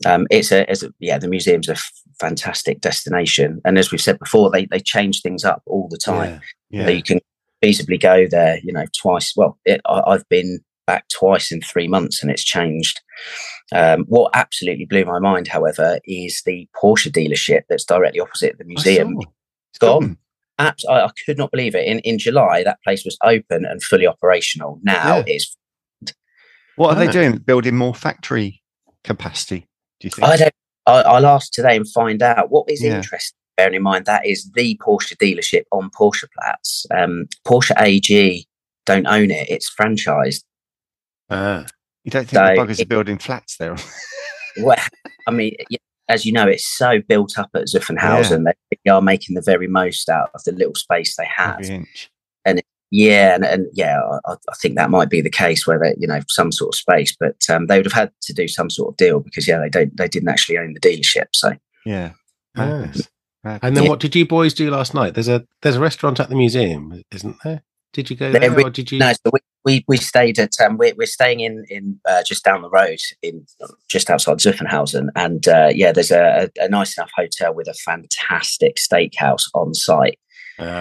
the museum's a fantastic destination, and as we've said before, they change things up all the time. So you can feasibly go there, you know, twice. Well, I've been back twice in 3 months, and it's changed. What absolutely blew my mind, however, is the Porsche dealership that's directly opposite the museum. It's gone. I could not believe it. In July, that place was open and fully operational. Now it's. What are they doing? Building more factory capacity? Do you think? I'll ask today and find out. What is interesting, bearing in mind that is the Porsche dealership on Porscheplatz. Porsche AG don't own it; it's franchised. You don't think the buggers are building flats there? Well, I mean, as you know, it's so built up at Zuffenhausen that they are making the very most out of the little space they have. Every inch. I think that might be the case where they, you know, some sort of space, but they would have had to do some sort of deal because they didn't actually own the dealership. So and then what did you boys do last night? There's a restaurant at the museum, isn't there? Did you go there? Or did you? No, so we stayed at we're staying in just down the road in just outside Zuffenhausen, and there's a nice enough hotel with a fantastic steakhouse on site.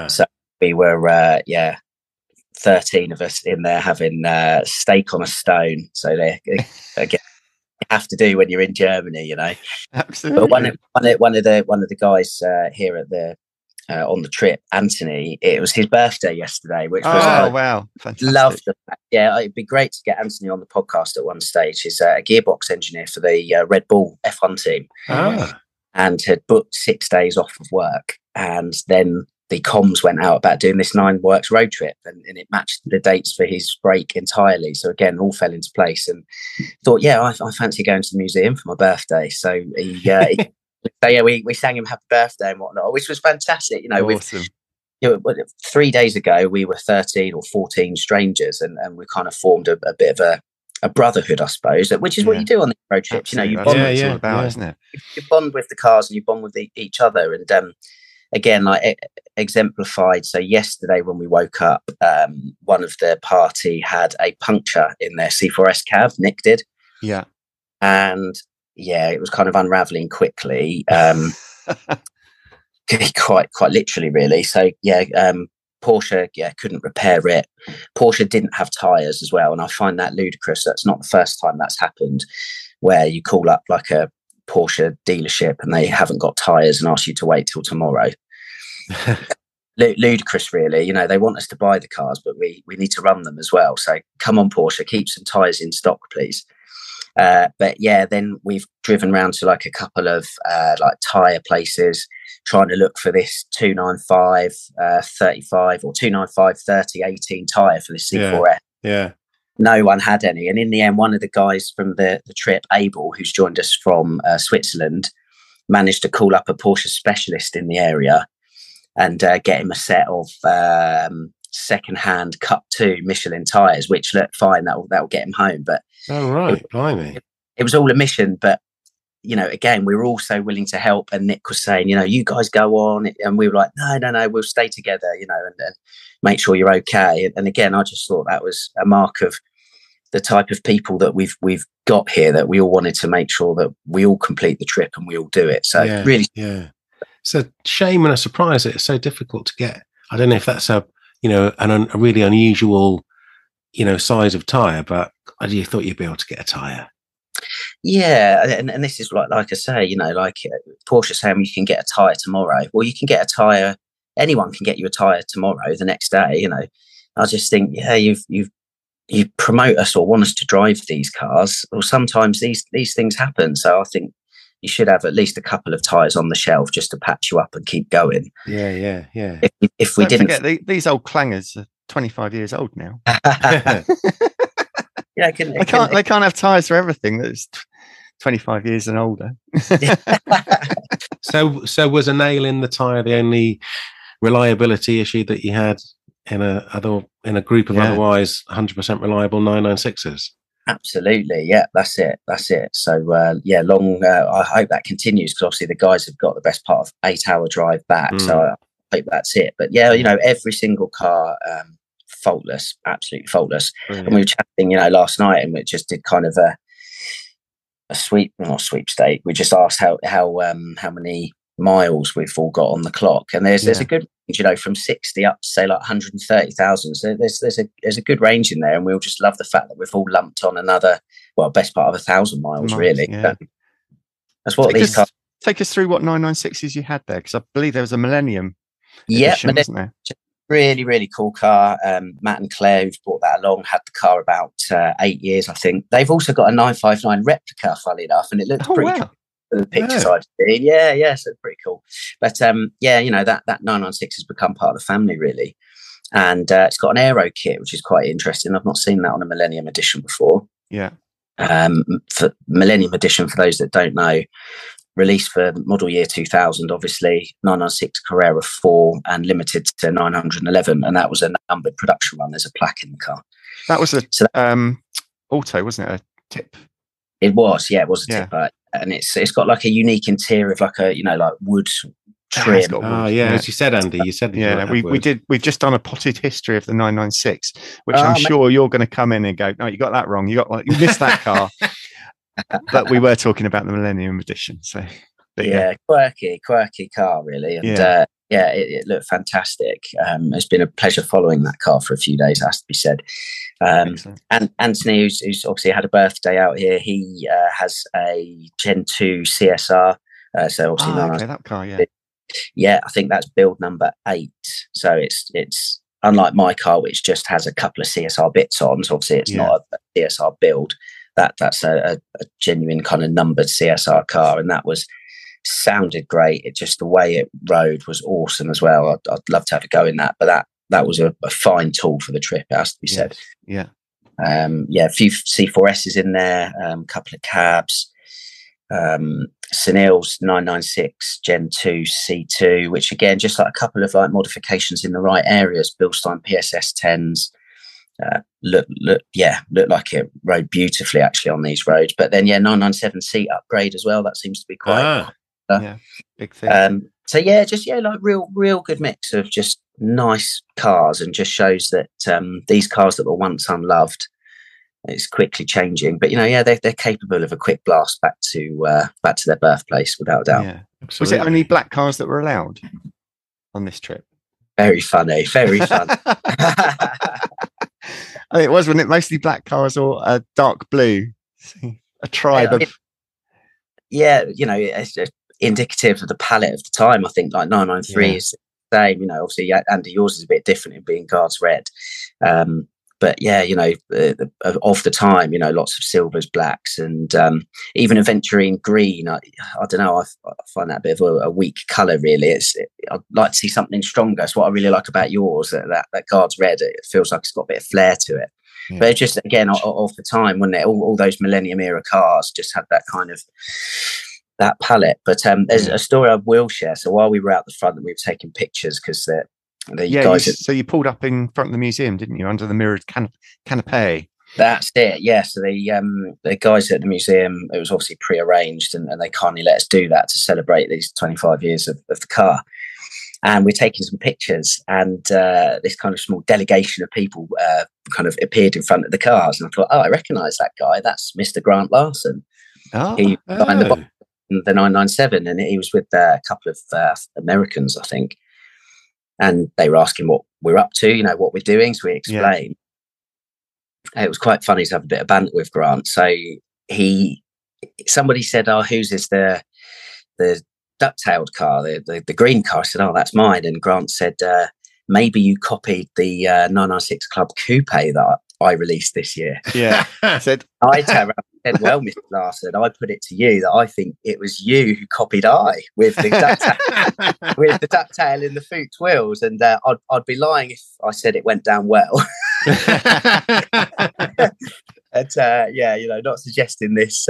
So we were 13 of us in there having steak on a stone. So they again, you have to do when you're in Germany, you know. Absolutely. But one of the guys here at the on the trip, Anthony, it was his birthday yesterday, which was wow, fantastic. Loved the fact. Yeah, it'd be great to get Anthony on the podcast at one stage. He's a gearbox engineer for the Red Bull F1 team, and had booked 6 days off of work, and then the comms went out about doing this NineWorks road trip, and it matched the dates for his break entirely. So again, all fell into place, and thought, I fancy going to the museum for my birthday. So we sang him happy birthday and whatnot, which was fantastic. You know, awesome. 3 days ago, we were 13 or 14 strangers, and we kind of formed a bit of a brotherhood, I suppose, which is what you do on the road trip. Absolutely. You know, you bond. It's all about, isn't it? You bond with the cars, and you bond with each other, and again, like exemplified. So yesterday when we woke up, one of the party had a puncture in their C4S cab. Nick did. Yeah. And it was kind of unraveling quickly. Quite literally, really. So Porsche couldn't repair it. Porsche didn't have tyres as well. And I find that ludicrous. That's not the first time that's happened, where you call up like a Porsche dealership and they haven't got tyres and ask you to wait till tomorrow. Ludicrous, really. You know, they want us to buy the cars, but we need to run them as well. So come on, Porsche, keep some tyres in stock, please. Then we've driven round to like a couple of like tyre places, trying to look for this 295 35 or 295 30 18 tyre for this C4S. no one had any. And in the end, one of the guys from the trip, Abel, who's joined us from Switzerland, managed to call up a Porsche specialist in the area and get him a set of second-hand Cup 2 Michelin tyres, which looked fine. That'll get him home. But it was all a mission. But, you know, again, we were also willing to help. And Nick was saying, you know, you guys go on. And we were like, no, we'll stay together, you know, and make sure you're okay. And again, I just thought that was a mark of the type of people that we've got here, that we all wanted to make sure that we all complete the trip and we all do it. So it's a shame and a surprise that it's so difficult to get. I don't know if that's a really unusual, size of tyre, but I thought you'd be able to get a tyre. Yeah, and this is like I say, Porsche saying you can get a tyre tomorrow. Well, you can get a tyre. Anyone can get you a tyre tomorrow, the next day. I just think, you promote us or want us to drive these cars, or sometimes these things happen. So I think you should have at least a couple of tyres on the shelf just to patch you up and keep going. Yeah. If we didn't forget, these old clangers are 25 years old now. They can't have tyres for everything that's 25 years and older. So was a nail in the tyre the only reliability issue that you had in a group of otherwise 100% reliable 996s? Absolutely, yeah, that's it. So I hope that continues, because obviously the guys have got the best part of 8-hour drive back. So I hope that's it. But every single car faultless, absolutely faultless. Brilliant. And we were chatting last night, and we just did kind of a sweepstake. We just asked how many miles we've all got on the clock, and there's a good range, from 60 up to say like 130,000. So there's a good range in there, and we'll just love the fact that we've all lumped on another, best part of 1,000 miles, really. Yeah. That's what these cars. Take us through what 996s you had there, because I believe there was a Millennium. Yeah, wasn't there? Really, really cool car. Matt and Claire, who've brought that along, had the car about 8 years, I think. They've also got a 959 replica, funnily enough, and it looks pretty cool. The pictures I've seen, so pretty cool. But that 996 has become part of the family, really, and it's got an aero kit, which is quite interesting. I've not seen that on a Millennium Edition before. For Millennium Edition, for those that don't know, released for model year 2000, obviously 996 Carrera 4, and limited to 911, and that was a numbered production run. There's a plaque in the car. That was auto, wasn't it? A tip. It was, a tipper. And it's got like a unique interior of like a like wood trim. As you said, Andy, we've just done a potted history of the 996, which I'm sure you're going to come in and go, no, you got that wrong. You missed that car. But we were talking about the Millennium Edition, so quirky car, really, and it looked fantastic. It's been a pleasure following that car for a few days, has to be said. And Anthony, who's obviously had a birthday out here, he has a Gen 2 CSR. So obviously, that car, I think that's build number 8. So it's unlike my car, which just has a couple of CSR bits on. So obviously, it's not a CSR build. That's a genuine kind of numbered CSR car, and that sounded great. It just, the way it rode was awesome as well. I'd love to have a go in that, but that was a fine tool for the trip, it has to be said. A few C4S's in there, a couple of cabs, Sunil's 996 Gen 2 C2, which again, just like a couple of like modifications in the right areas, Bilstein PSS 10s. Looked like it rode beautifully actually on these roads. But then 997 seat upgrade as well. That seems to be quite big thing. Like real good mix of just nice cars, and just shows that these cars that were once unloved, it's quickly changing. But they're capable of a quick blast back to their birthplace, without a doubt. Yeah, was it only black cars that were allowed on this trip? Very funny, very fun. It was, wasn't it? Mostly black cars or dark blue. A tribe of. It's indicative of the palette of the time. I think like 993 is the same. Obviously, Andy, yours is a bit different in being Guards Red. Of the time, lots of silvers, blacks, and even aventurine green. I don't know. I find that a bit of a weak colour, really. I'd like to see something stronger. It's what I really like about yours, that Guards Red. It feels like it's got a bit of flair to it. But it's just, again, of the time, wasn't it? All those Millennium era cars just had that kind of that palette. But there's a story I will share. So while we were out the front, and we were taking pictures because so you pulled up in front of the museum, didn't you, under the mirrored canopy? That's it, yeah. So the guys at the museum, it was obviously pre-arranged, and they kindly let us do that to celebrate these 25 years of the car. And we're taking some pictures, and this kind of small delegation of people kind of appeared in front of the cars. And I thought, I recognise that guy. That's Mr. Grant Larson. He signed the 997, and he was with a couple of Americans, I think. And they were asking what we're up to, you know, what we're doing. So we explained. It was quite funny to have a bit of banter with Grant. So somebody said, whose is the duck-tailed car, the green car? I said, that's mine. And Grant said, maybe you copied the 996 Club Coupe that I released this year. Yeah. I turned around and said, well, Mr. Larson, I put it to you that I think it was you who copied with the ducktail in the Fuchs wheels. And I'd be lying if I said it went down well. And not suggesting this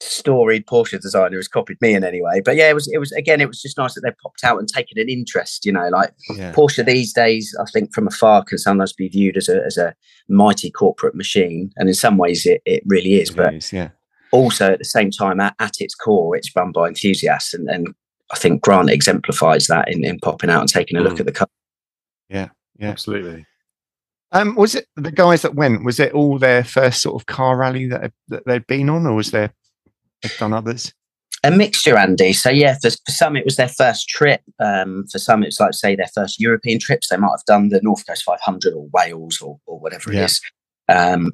storied Porsche designer has copied me in any way, but it was just nice that they popped out and taken an interest, Porsche these days, I think, from afar can sometimes be viewed as a mighty corporate machine, and in some ways it really is, but also at the same time, at its core, it's run by enthusiasts, and I think Grant exemplifies that in popping out and taking a look at the car. Yeah absolutely. Was it the guys that went, was it all their first sort of car rally that they'd been on, or was there done others? A mixture, Andy. So for some it was their first trip. For some it's like, say, their first European trips. They might have done the North Coast 500 or Wales or whatever it is.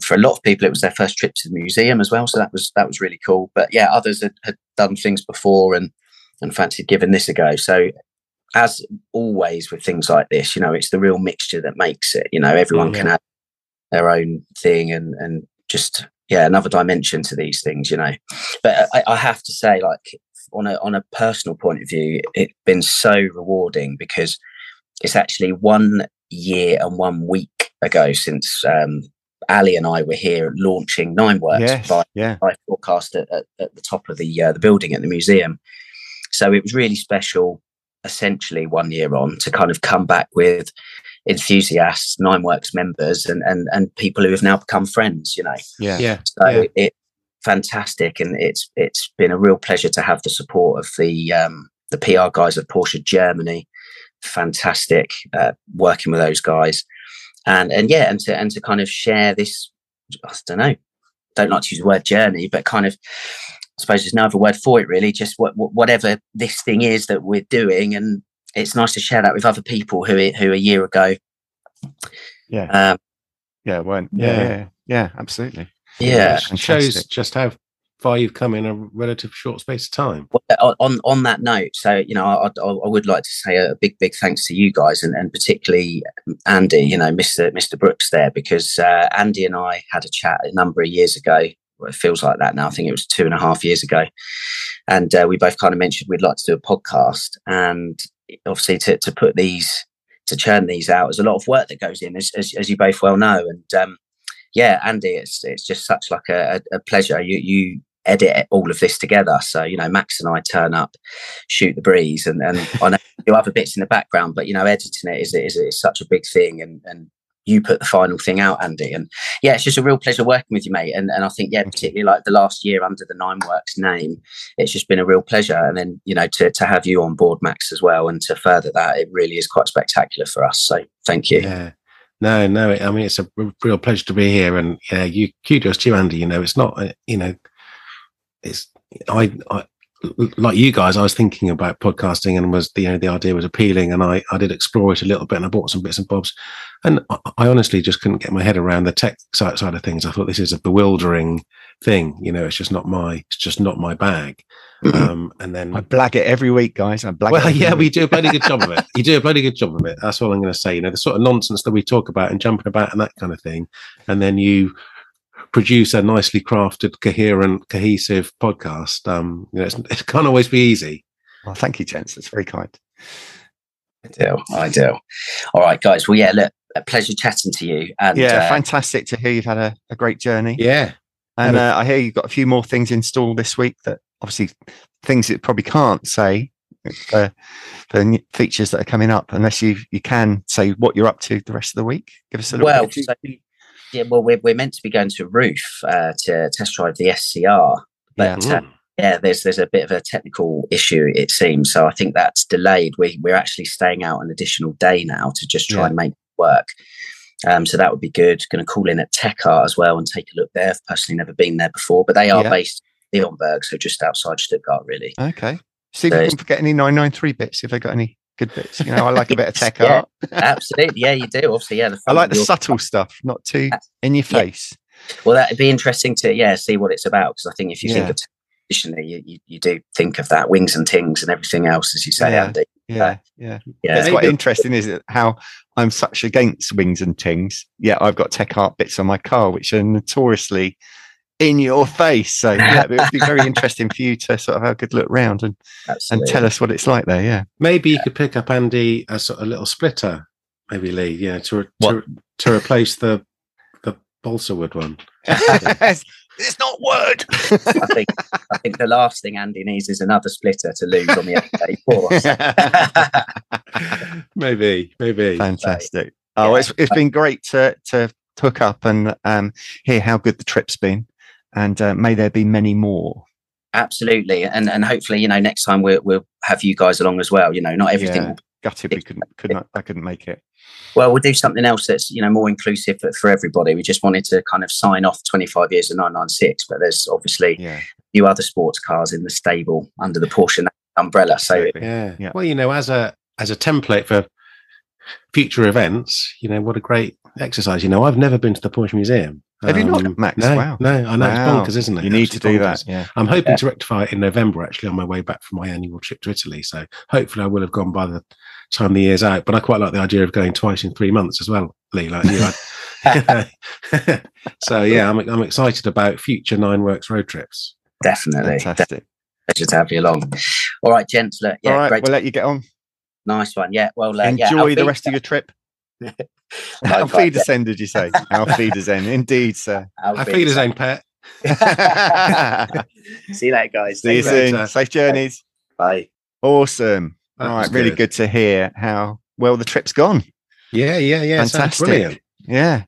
For a lot of people it was their first trip to the museum as well, so that was really cool. But others had done things before and fancied giving this a go. So as always with things like this, it's the real mixture that makes it. Everyone can add their own thing and just another dimension to these things, But I have to say, like, on a personal point of view, it's been so rewarding, because it's actually 1 year and 1 week ago since Ali and I were here launching NineWorks by forecast at the top of the building at the museum. So it was really special, essentially 1 year on, to kind of come back with enthusiasts, NineWorks members, and people who have now become friends, It's fantastic, and it's been a real pleasure to have the support of the PR guys of Porsche Germany. Fantastic working with those guys, and to kind of share this, don't like to use the word journey, but kind of, I suppose there's no other word for it really, just whatever this thing is that we're doing. And it's nice to share that with other people who a year ago absolutely. It shows just how far you've come in a relative short space of time. Well, on that note, so I would like to say a big thanks to you guys, and particularly Andy, Mr. Brooks there, because Andy and I had a chat a number of years ago. It feels like that now. I think it was 2.5 years ago, and we both kind of mentioned we'd like to do a podcast, and obviously to churn these out, there's a lot of work that goes in, as you both well know. And Andy, it's just such like a pleasure. You edit all of this together, so Max and I turn up, shoot the breeze, and I know you have other bits in the background, but editing it is such a big thing, and you put the final thing out, Andy, and it's just a real pleasure working with you, mate. And I think particularly like the last year under the NineWorks name, it's just been a real pleasure. And then to have you on board, Max, as well, and to further that, it really is quite spectacular for us. So thank you. Yeah, no, I mean, it's a real pleasure to be here, and kudos to you, Andy. It's not, it's I like you guys, I was thinking about podcasting, and was the idea was appealing, and I did explore it a little bit, and I bought some bits and bobs, and I honestly just couldn't get my head around the tech side of things. I thought this is a bewildering thing, it's just not my bag. And then I blag it every week, guys. We do a bloody good job of it. You do a bloody good job of it. That's all I'm going to say. The sort of nonsense that we talk about and jumping about and that kind of thing, and then you produce a nicely crafted, coherent, cohesive podcast. It can't always be easy. Well, thank you, gents. That's very kind. I do. All right, guys. Well, look, a pleasure chatting to you. And, fantastic to hear you've had a great journey. Yeah. And I hear you've got a few more things installed this week that obviously things that probably can't say for new features that are coming up, unless you can say what you're up to the rest of the week. Give us a little bit. We're meant to be going to Roof to test drive the SCR, but there's a bit of a technical issue, it seems. So I think that's delayed. We're actually staying out an additional day now to just try and make it work. So that would be good. Going to call in at Tech Art as well and take a look there. I've personally never been there before, but they are based in Leonberg, so just outside Stuttgart, really. Okay. See if you can get any 993 bits, if they got any good bits. You know, I like a bit of tech art. Absolutely. Yeah, you do. Obviously, I like the subtle stuff, not too in your face. Well, that'd be interesting to, see what it's about. Because I think if you think of traditionally, you do think of that wings and tings and everything else, as you say, Andy. It's quite interesting, isn't it? How I'm such against wings and tings. Yeah, I've got tech art bits on my car, which are notoriously in your face. So it would be very interesting for you to sort of have a good look round and tell us what it's like there. Yeah, maybe you could pick up, Andy, a sort of little splitter, maybe Lee. Yeah, to replace the balsa wood one. It's not wood. I think the last thing Andy needs is another splitter to lose on the FA course. maybe. Fantastic. It's been great to hook up and hear how good the trip's been. And may there be many more. Absolutely, and hopefully, next time we'll have you guys along as well. Not everything. Yeah, gutted we couldn't. I couldn't make it. Well, we'll do something else that's more inclusive for everybody. We just wanted to kind of sign off 25 years of 996, but there's obviously a few other sports cars in the stable under the Porsche umbrella. Absolutely. So well, as a template for future events, what a great exercise. I've never been to the Porsche Museum. Have you not, Max? No, wow. No, I know. Wow. It's bonkers, isn't it? You need to do that. Yeah. I'm hoping to rectify it in November, actually, on my way back from my annual trip to Italy. So hopefully I will have gone by the time the year's out. But I quite like the idea of going twice in 3 months as well, Lee, like you. So, I'm excited about future NineWorks road trips. Definitely. Fantastic. Pleasure to have you along. All right, gents. Look, all right, we'll let you get on. Nice one. Yeah, well, enjoy the rest of your trip. Auf Wiedersehen, did you say? Auf Wiedersehen, indeed, sir. Auf Wiedersehen, Pat. See you later, guys. See you soon. Later. Safe journeys. Bye. Awesome. That all right, really good to hear how well the trip's gone. Yeah. Fantastic. Brilliant. Yeah.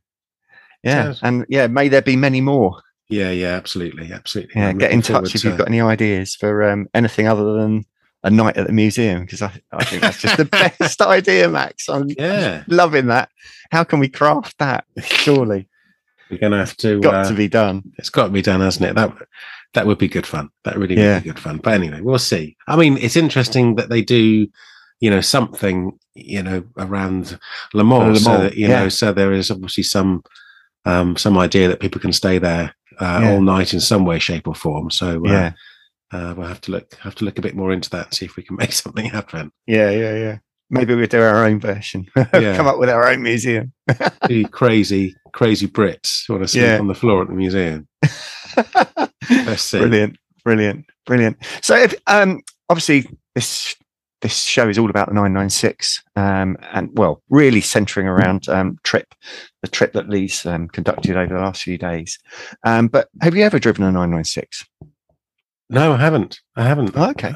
Sounds... And may there be many more. Absolutely. Yeah, get in touch if you've got any ideas for anything other than a night at the museum, because I think that's just the best idea, Max. I'm loving that. How can we craft that? Surely we're going to have to. It's got to be done. It's got to be done, hasn't it? That would be good fun. That really would be good fun. But anyway, we'll see. I mean, it's interesting that they do, something, around Le Mans, so that, so there is obviously some idea that people can stay there all night in some way, shape, or form. So we'll have to look a bit more into that and see if we can make something happen. Yeah. Maybe we'll do our own version. Come up with our own museum. The crazy Brits who want to sleep on the floor at the museum. Let's see. Brilliant. So if, obviously this show is all about the 996, and well, really centering around the trip that Lee's conducted over the last few days. But have you ever driven a 996? No, I haven't. Oh, okay.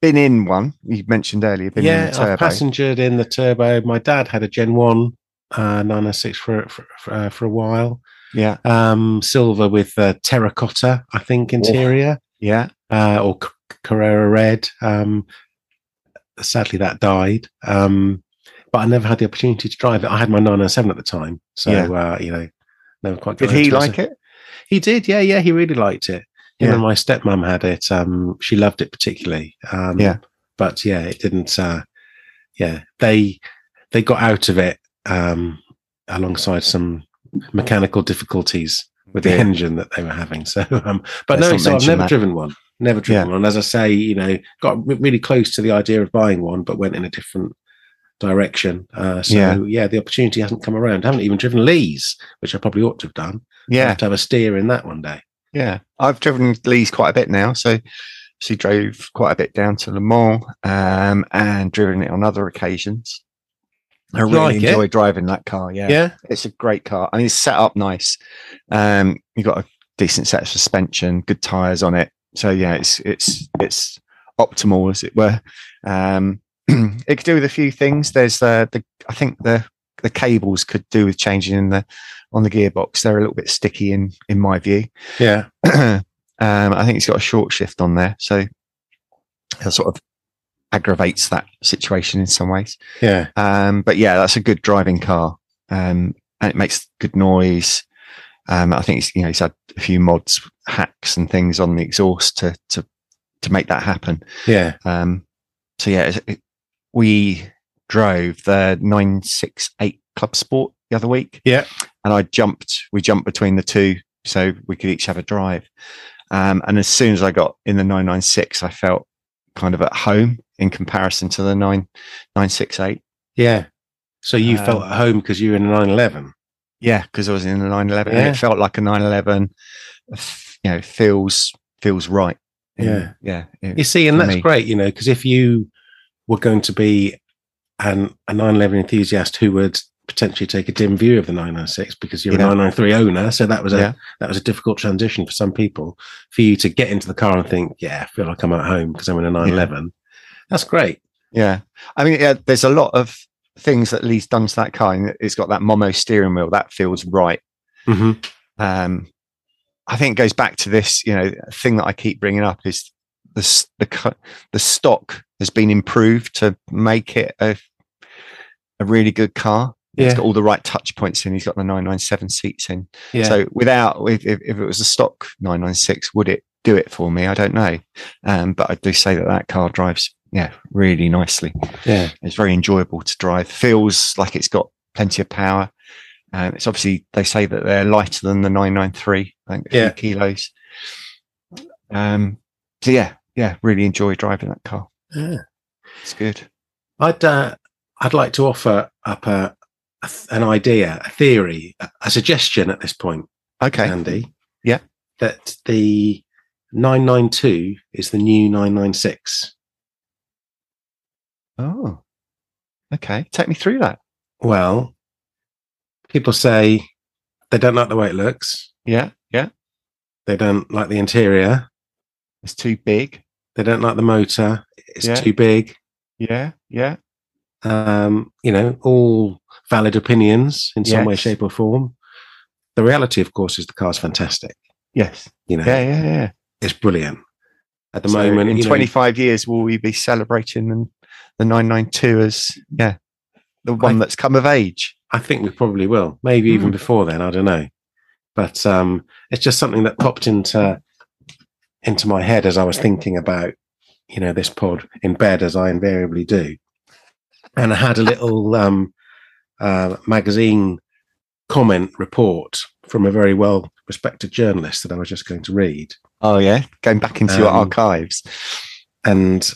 Been in one. You mentioned earlier. In the turbo. I passengered in the turbo. My dad had a Gen 1 996 for a while. Yeah. Silver with terracotta, I think, interior. Yeah. Or Carrera Red. Sadly, that died. But I never had the opportunity to drive it. I had my 907 at the time. So, never quite got. Did he like it? He did. Yeah. He really liked it. Even my stepmom had it. She loved it particularly. But it didn't. They got out of it alongside some mechanical difficulties with the engine that they were having. So, I've never driven one. As I say, got really close to the idea of buying one, but went in a different direction. The opportunity hasn't come around. I haven't even driven Lee's, which I probably ought to have done. Yeah, I have to have a steer in that one day. Yeah, I've driven Lee's quite a bit now. So she drove quite a bit down to Le Mans and driven it on other occasions. I really enjoy driving that car. Yeah, it's a great car. I mean, it's set up nice. You've got a decent set of suspension, good tires on it. So yeah, it's optimal, as it were. It could do with a few things. There's I think the cables could do with changing on the gearbox. They're a little bit sticky in my view. Yeah. I think it's got a short shift on there, so that sort of aggravates that situation in some ways. Yeah. But yeah, that's a good driving car. And it makes good noise. I think he's had a few mods, hacks and things on the exhaust to make that happen. Yeah. So yeah, we drove the 968 Club Sport the other week. Yeah. And we jumped between the two so we could each have a drive. And as soon as I got in the 996, I felt kind of at home in comparison to the 968. Yeah. So you felt at home because you were in a 911. Yeah, because I was in a 911. Yeah. And it felt like a 911. Feels right. Yeah. Yeah. You see, and that's great, because if you were going to be a 911 enthusiast who would potentially take a dim view of the 996 because you're a 993 owner, so that was a difficult transition for some people, for you to get into the car and think, I feel like I'm at home because I'm in a 911. That's great. Yeah. I mean, there's a lot of things that Lee's done to that car, and it's got that Momo steering wheel that feels right. Mm-hmm. I think it goes back to this, thing that I keep bringing up is the stock has been improved to make it a really good car. Yeah. It's got all the right touch points in. He's got the 997 seats in. Yeah. So if it was a stock 996, would it do it for me? I don't know. But I do say that car drives, really nicely. Yeah. It's very enjoyable to drive. Feels like it's got plenty of power. It's obviously, they say that they're lighter than the 993, I think, a few kilos. So really enjoy driving that car. Yeah. It's good. I'd like to offer up an idea, a theory, a suggestion at this point. Okay. Andy. Yeah. That the 992 is the new 996. Oh. Okay. Take me through that. Well, people say they don't like the way it looks. Yeah. Yeah. They don't like the interior. It's too big. They don't like the motor. It's too big. Yeah. Yeah. All valid opinions in some way, shape or form. The reality, of course, is the car's fantastic. Yes. Yeah. It's brilliant. At the moment, in 25 years, will we be celebrating the 992 as the one that's come of age? I think we probably will. Maybe even before then, I don't know. But it's just something that popped into my head as I was thinking about, this pod in bed, as I invariably do. And I had a little magazine comment report from a very well-respected journalist that I was just going to read. Oh, yeah? Going back into your archives. And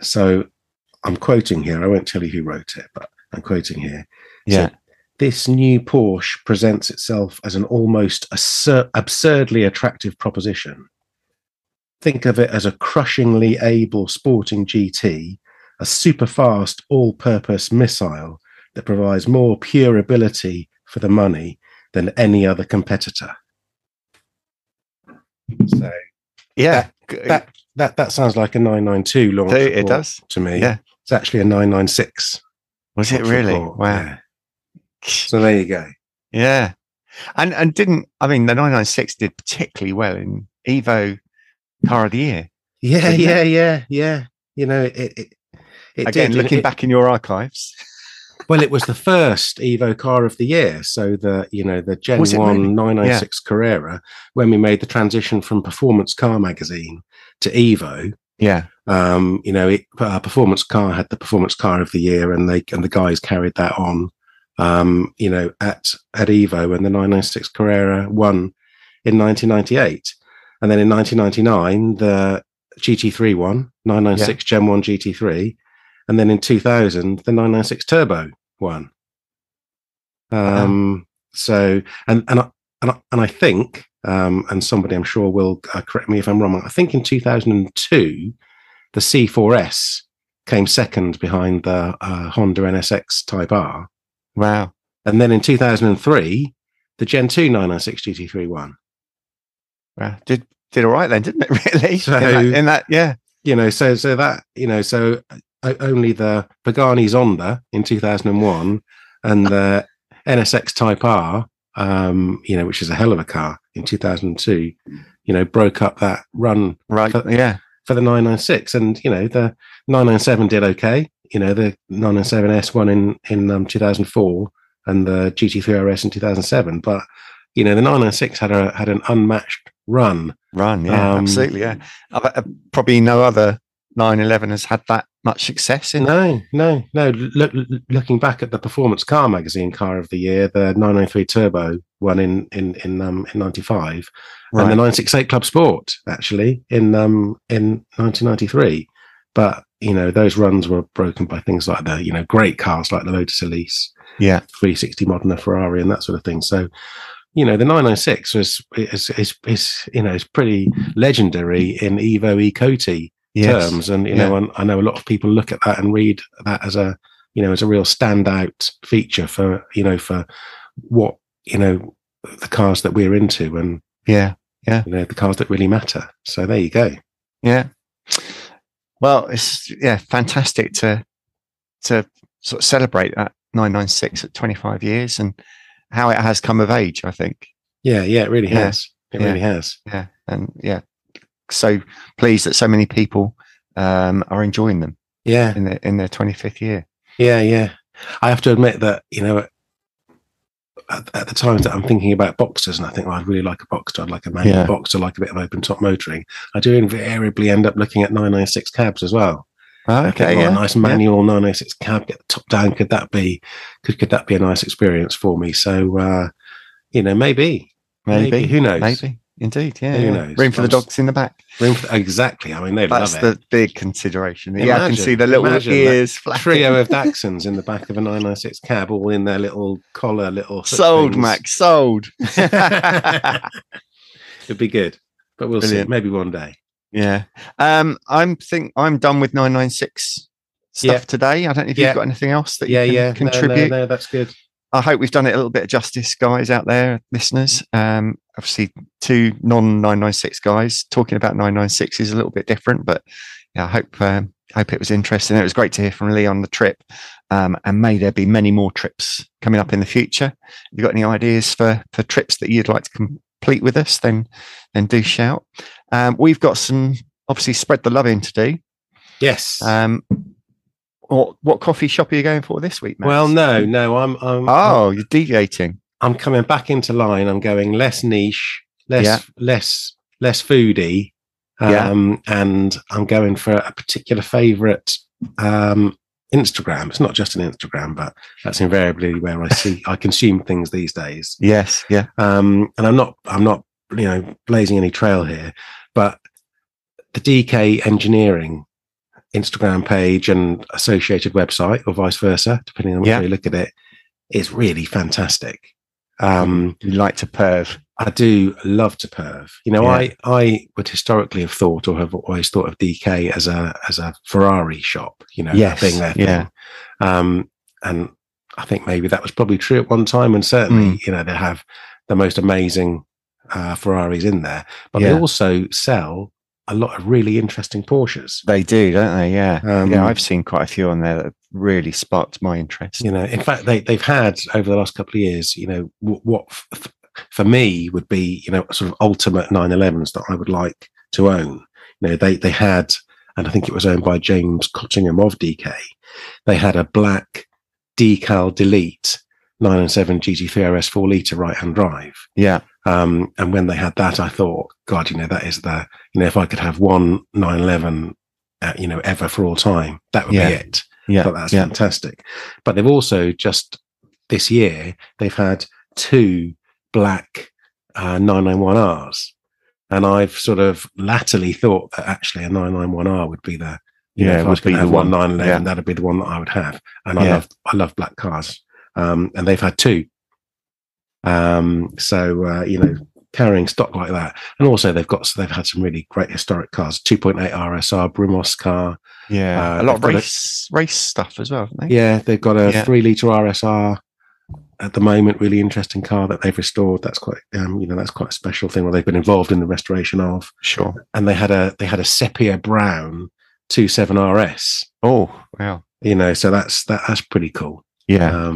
so I'm quoting here. I won't tell you who wrote it, but I'm quoting here. Yeah. So, this new Porsche presents itself as an almost absurdly attractive proposition. Think of it as a crushingly able sporting GT, a super-fast, all-purpose missile that provides more pure ability for the money than any other competitor. So, that sounds like a 992 launch. It does to me. Yeah, it's actually a 996. Was it really? Report. Wow. Yeah. So there you go. Yeah, and the 996 did particularly well in Evo Car of the Year. Yeah. It again, did. Looking back in your archives. Well, it was the first Evo Car of the Year. So the Gen 1 996 Carrera, when we made the transition from Performance Car Magazine to Evo. Yeah. Performance Car had the Performance Car of the Year, and the guys carried that on, at Evo, and the 996 Carrera won in 1998. And then in 1999, the GT3 won, 996 Gen 1 GT3. And then in 2000, the 996 Turbo won. So, and I think, and somebody I'm sure will correct me if I'm wrong, I think in 2002, the C4S came second behind the Honda NSX Type R. Wow. And then in 2003, the Gen 2 996 GT3 won. Wow. Did all right then, didn't it, really? So, in that yeah. You know, so that, you know, so only the Pagani Zonda in 2001 and the NSX Type R, you know, which is a hell of a car, in 2002, you know, broke up that run for the 996. And, you know, the 997 did okay. You know, the 997S won in 2004 and the GT3 RS in 2007. But, you know, the 996 had an unmatched run. Yeah, absolutely. Yeah. Probably no other 911 has had that much success in no. Looking back at the Performance Car Magazine Car of the Year, the 903 Turbo won in 95, right, and the 968 Club Sport actually in 1993. But you know, those runs were broken by things like the, you know, great cars like the Lotus Elise, 360 Modena Ferrari, and that sort of thing. So, you know, the 996 is you know, it's pretty legendary in Evo Ecoti terms, and you know, and I know a lot of people look at that and read that as a, you know, as a real standout feature for, you know, for what, you know, the cars that we're into, and you know, the cars that really matter. So there you go. Yeah. Well, it's fantastic to sort of celebrate that 996 at 25 years and how it has come of age, I think. It really has. It really has. Yeah, and so pleased that so many people are enjoying them. Yeah, in their 25th year. Yeah. I have to admit that, you know, at the times that I'm thinking about boxers and I think, well, I'd really like a boxer, I'd like a manual boxer, like a bit of open top motoring, I do invariably end up looking at 996 cabs as well. Okay, a nice manual 996 cab, get the top down. Could that be a nice experience for me? So, you know, maybe who knows? Maybe, indeed, who knows? Room for the dogs in the back. Exactly. I mean, they love it. That's the big consideration. Imagine, I can see the little ears flapping. Trio of Dachshunds in the back of a 996 cab, all in their little collar, little sold things. Max, sold. It'd be good, but we'll see. Maybe one day. Yeah. I'm done with 996 stuff today. I don't know if you've got anything else that you can contribute. No, that's good. I hope we've done it a little bit of justice, guys out there, listeners. Obviously two non-996 guys talking about 996 is a little bit different, but I hope it was interesting. It was great to hear from Lee on the trip, and may there be many more trips coming up in the future. Have you got any ideas for trips that you'd like to complete with us, then do shout. We've got some, obviously, spread the love in to do. Yes. What coffee shop are you going for this week, Max? Well, no, I'm you're deviating. I'm coming back into line. I'm going less niche, less foodie, and I'm going for a particular favourite Instagram. It's not just an Instagram, but that's invariably where I consume things these days. Yes, yeah. And I'm not, you know, blazing any trail here, but the DK Engineering Instagram page and associated website, or vice versa, depending on how you look at it, is really fantastic. You like to perv? I do love to perv. You know, I would historically have thought, or have always thought of DK as a Ferrari shop, you know, being their thing. And I think maybe that was probably true at one time, and certainly, you know, they have the most amazing Ferraris in there, but they also sell a lot of really interesting Porsches. They do, don't they? Yeah. I've seen quite a few on there that have really sparked my interest. You know, in fact, they've had over the last couple of years, you know, what for me would be, you know, sort of ultimate 911s that I would like to own. You know, they had, and I think it was owned by James Cottingham of DK, they had a black decal delete 997 GT3 RS 4-litre right-hand drive. Yeah. And when they had that, I thought, God, you know, that is the, you know, if I could have one 911, you know, ever for all time, that would be it. Yeah. But that's fantastic. But they've also just this year, they've had two black 991Rs. And I've sort of latterly thought that actually a 991R would be the, you know, if I was going to have one 911, that'd be the one that I would have. And I love black cars. And they've had two. You know, carrying stock like that. And also they've had some really great historic cars, 2.8 RSR Brumos car, Yeah, a lot of race stuff as well, haven't they? Yeah, they've got a 3-litre RSR at the moment, really interesting car that they've restored. That's quite, that's quite a special thing. Where they've been involved in the restoration of. Sure. And they had a sepia brown 27 RS. Oh wow! So that's pretty cool. Yeah.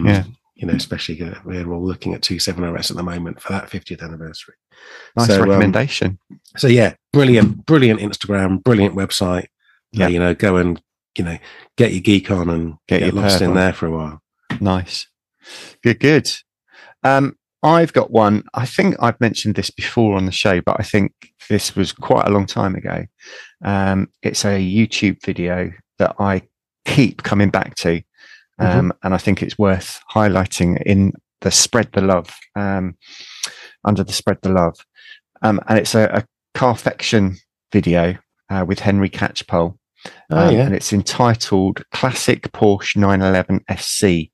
Especially we're all looking at 27 RS at the moment for that 50th anniversary. Nice recommendation. Brilliant Instagram, brilliant website. Yeah. Go and get your geek on and get lost in there for a while. Nice. Good. I've got one. I think I've mentioned this before on the show, but I think this was quite a long time ago. It's a YouTube video that I keep coming back to, and I think it's worth highlighting in the Spread the Love, under the Spread the Love, and it's a Carfection video with Henry Catchpole, and it's entitled "Classic Porsche 911 SC."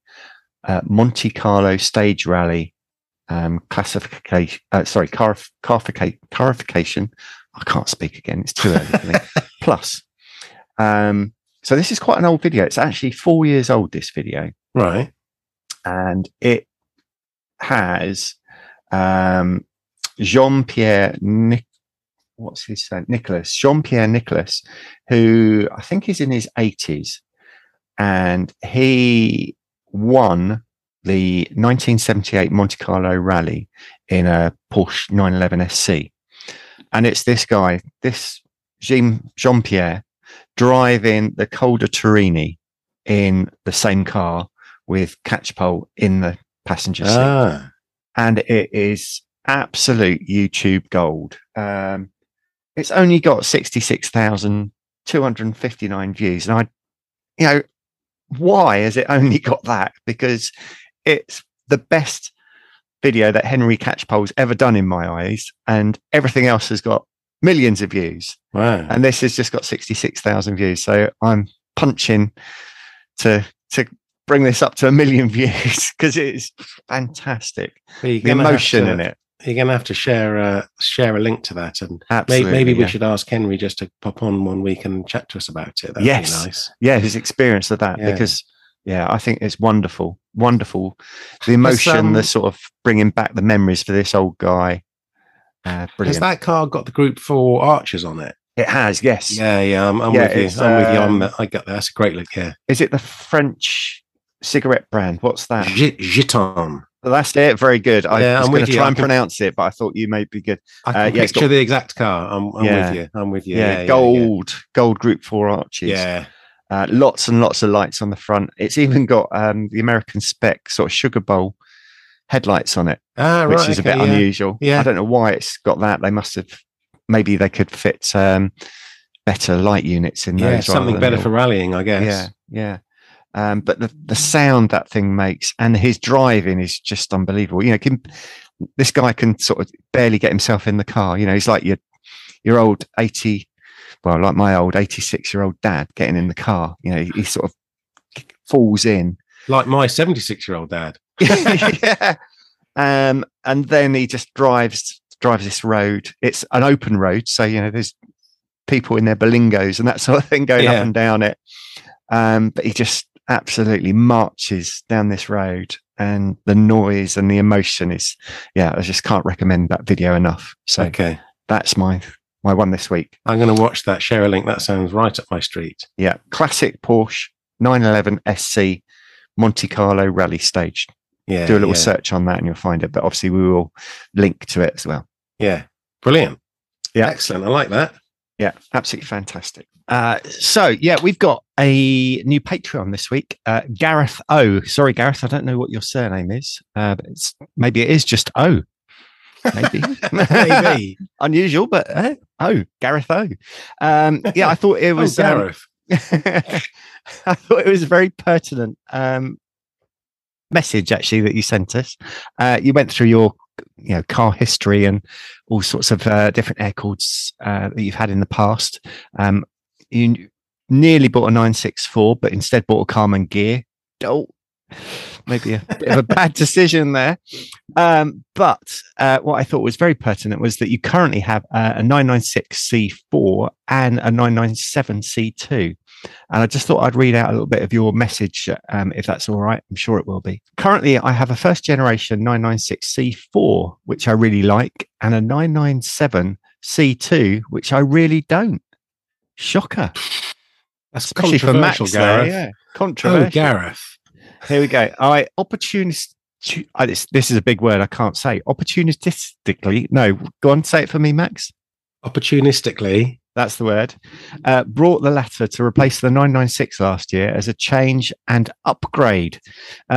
Monte Carlo stage rally classification. Carification. I can't speak again. It's too early. Plus, so this is quite an old video. It's actually 4 years old, this video, right? And it has Jean-Pierre Nicolas, who I think is in his 80s, and he won the 1978 Monte Carlo Rally in a Porsche 911 SC. And it's this guy, this Jean-Pierre, driving the Col de Turini in the same car with Catchpole in the passenger seat. And it is absolute YouTube gold. It's only got 66,259 views. And why has it only got that? Because it's the best video that Henry Catchpole's ever done in my eyes, and everything else has got millions of views. Wow. And this has just got 66,000 views. So I'm punching to bring this up to 1 million views, because it's fantastic. The emotion in it. You're going to have to share a link to that, and maybe we should ask Henry just to pop on 1 week and chat to us about it. That'd be nice. Yeah, his experience of that, because I think it's wonderful, wonderful. The emotion, the sort of bringing back the memories for this old guy. Brilliant. Has that car got the Group 4 arches on it? It has, yes. Yeah. I'm with you. I got that. That's a great look. Yeah. Is it the French cigarette brand? What's that? Giton. Well, that's it. Very good. I was going to try and pronounce it, but I thought you may be good. I can picture the exact car. I'm with you. Yeah, gold Group 4 arches. Yeah. Lots and lots of lights on the front. It's even got the American spec sort of sugar bowl headlights on it, which is a bit unusual. Yeah. I don't know why it's got that. They must have, maybe they could fit better light units in those. Yeah, something better for rallying, I guess. Yeah. But the sound that thing makes, and his driving is just unbelievable. This guy can sort of barely get himself in the car. He's like your old 86-year-old dad getting in the car. He sort of falls in. Like my 76-year-old dad. Yeah. And then he just drives this road. It's an open road, so there's people in their Bolingos and that sort of thing going up and down it. But he just absolutely marches down this road, and the noise and the emotion is, I just can't recommend that video enough. So that's my one this week. I'm going to watch that, share a link. That sounds right up my street. Yeah. Classic Porsche 911 SC Monte Carlo Rally Stage. Yeah. Do a little search on that and you'll find it. But obviously we will link to it as well. Yeah. Brilliant. Yeah. Excellent. I like that. Yeah, absolutely fantastic. We've got a new Patreon this week. Gareth O. Sorry, Gareth, I don't know what your surname is. But maybe it is just O. Maybe. Maybe. Unusual, but Gareth O. I thought it was... Gareth. I thought it was a very pertinent message, actually, that you sent us. You went through your... car history and all sorts of different aircords that you've had in the past. You nearly bought a 964, but instead bought a Karmann Gear. Maybe a bit of a bad decision there. But what I thought was very pertinent was that you currently have a 996 C4 and a 997 C2. And I just thought I'd read out a little bit of your message, if that's all right. I'm sure it will be. Currently, I have a first generation 996 C4, which I really like, and a 997 C2, which I really don't. Shocker. That's especially for Max, Gareth. There, yeah. Controversial. Oh, Gareth. Here we go. I this is a big word I can't say. Opportunistically. No, go on, say it for me, Max. Opportunistically. That's the word. Brought the latter to replace the 996 last year as a change and upgrade,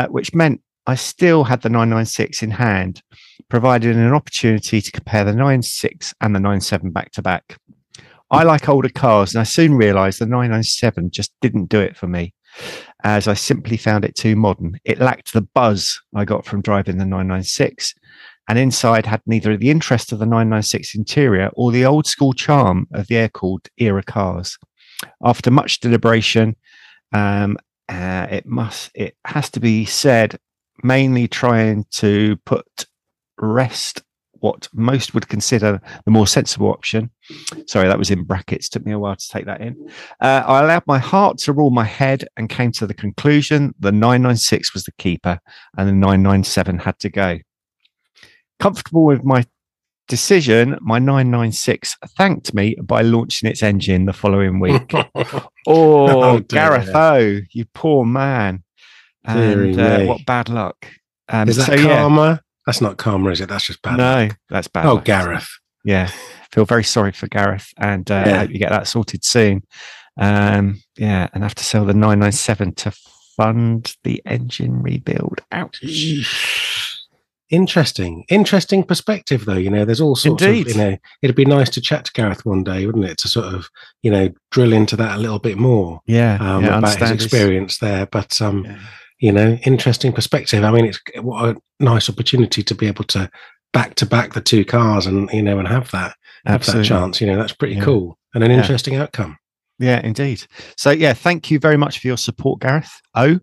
which meant I still had the 996 in hand, providing an opportunity to compare the 96 and the 97 back to back. I like older cars, and I soon realised the 997 just didn't do it for me, as I simply found it too modern. It lacked the buzz I got from driving the 996. And inside had neither the interest of the 996 interior or the old school charm of the air-cooled era cars. After much deliberation, it has to be said, mainly trying to put rest what most would consider the more sensible option. Sorry, that was in brackets. Took me a while to take that in. I allowed my heart to rule my head and came to the conclusion the 996 was the keeper and the 997 had to go. Comfortable with my decision, my 996 thanked me by launching its engine the following week. Oh, Gareth O, you poor man. And what bad luck. Is that karma? Yeah. That's not karma, is it? That's just bad luck. No, that's bad luck. Oh, Gareth. Yeah. Feel very sorry for Gareth, and I hope you get that sorted soon. And have to sell the 997 to fund the engine rebuild. Ouch. Interesting perspective, though. You know, there's all sorts of, you know, it'd be nice to chat to Gareth one day, wouldn't it, to sort of, you know, drill into that a little bit more. About his experience there. But, you know, interesting perspective. I mean, it's what a nice opportunity to be able to back the two cars and, you know, and have that, Absolutely. Have that chance. You know, that's pretty cool and an interesting outcome. Yeah, indeed. So, yeah, thank you very much for your support, Gareth O.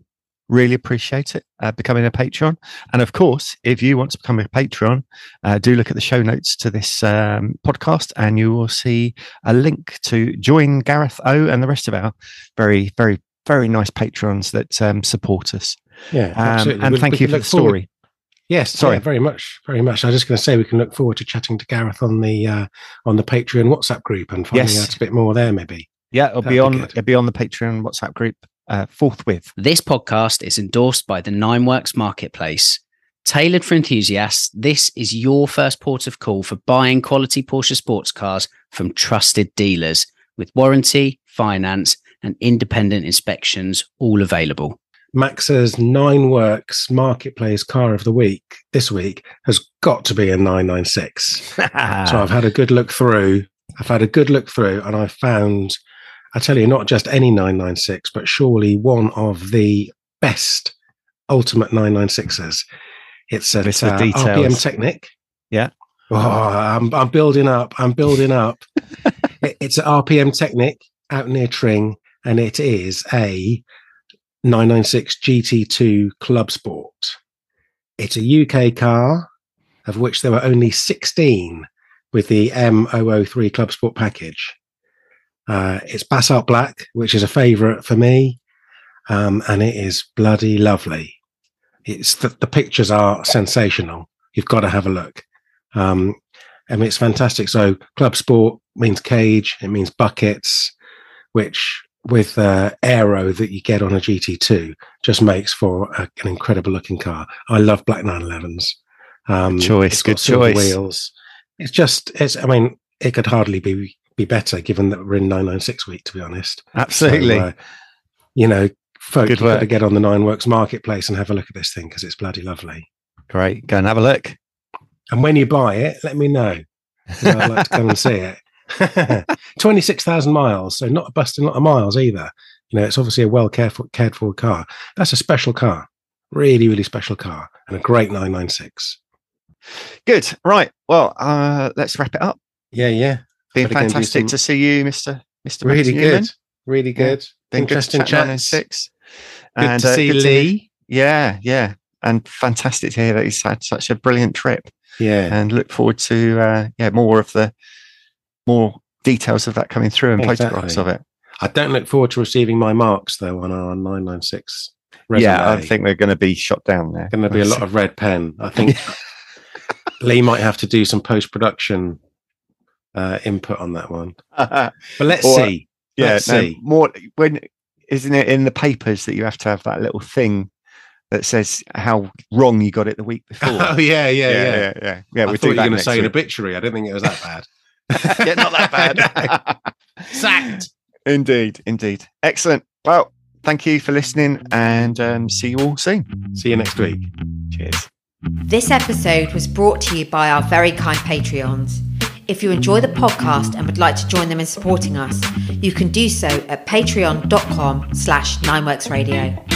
Really appreciate it, becoming a patron. And of course, if you want to become a patron, do look at the show notes to this podcast, and you will see a link to join Gareth O and the rest of our very, very, very nice patrons that support us. Yeah, absolutely. And thank you for the story. Yes, sorry, very much, very much. I was just going to say we can look forward to chatting to Gareth on the Patreon WhatsApp group and finding out a bit more there, maybe. Yeah, it'll be on the Patreon WhatsApp group. Forthwith. This podcast is endorsed by the NineWorks Marketplace. Tailored for enthusiasts, this is your first port of call for buying quality Porsche sports cars from trusted dealers, with warranty, finance, and independent inspections all available. Max's NineWorks Marketplace Car of the Week this week has got to be a 996. So I've had a good look through. And I've found... I tell you, not just any 996, but surely one of the best ultimate 996s. It's at RPM Technic. Yeah. Oh, I'm building up. It's at RPM Technic out near Tring, and it is a 996 GT2 Club Sport. It's a UK car, of which there were only 16 with the M003 Club Sport package. It's Basalt Black, which is a favourite for me, and it is bloody lovely. It's the pictures are sensational. You've got to have a look. I mean, it's fantastic. So Club Sport means cage, it means buckets, which with aero that you get on a GT2 just makes for an incredible looking car. I love black 911s. Good choice. Wheels. It could hardly be better given that we're in 996 week, to be honest. Absolutely. So, folks, you've got to get on the NineWorks Marketplace and have a look at this thing, because it's bloody lovely. Great. Go and have a look. And when you buy it, let me know. I'd like to come and see it. 26,000 miles, so not a busting lot of miles either. You know, it's obviously a well cared for car. That's a special car. Really, really special car, and a great 996. Good. Right. Well, let's wrap it up. Yeah. Been fantastic to see you, Mr. Really Newman. Really good. Been interesting chat. Good to see Lee. Yeah. And fantastic to hear that he's had such a brilliant trip. Yeah. And look forward to more details of that coming through and photographs of it. I don't look forward to receiving my marks, though, on our 996 resume. Yeah, I think they're going to be shot down there. Going to be a lot of red pen. I think Lee might have to do some post-production input on that one. But let's see. Yeah, let's see. More when isn't it in the papers that you have to have that little thing that says how wrong you got it the week before? Oh, yeah. I thought you were going to say an obituary. I don't think it was that bad. Yeah, not that bad. No. Sacked. Indeed. Excellent. Well, thank you for listening, and see you all soon. See you next week. Cheers. This episode was brought to you by our very kind Patreons. If you enjoy the podcast and would like to join them in supporting us, you can do so at patreon.com/nineworksradio.